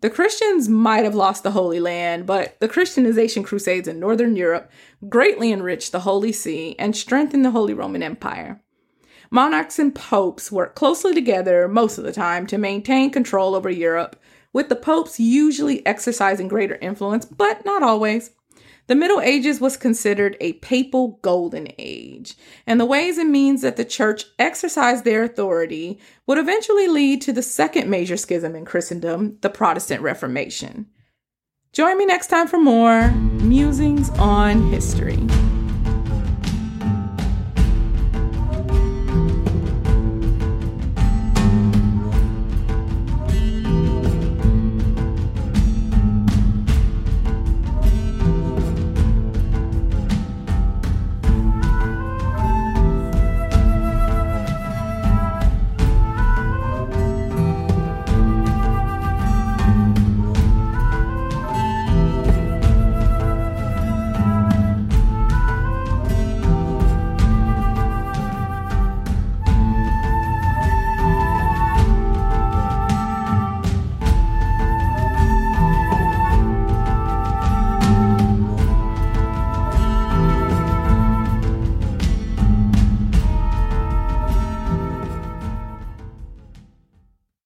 The Christians might have lost the Holy Land, but the Christianization crusades in Northern Europe greatly enriched the Holy See and strengthened the Holy Roman Empire. Monarchs and popes worked closely together most of the time to maintain control over Europe, with the popes usually exercising greater influence, but not always. The Middle Ages was considered a papal golden age, and the ways and means that the church exercised their authority would eventually lead to the second major schism in Christendom, the Protestant Reformation. Join me next time for more Musings on History.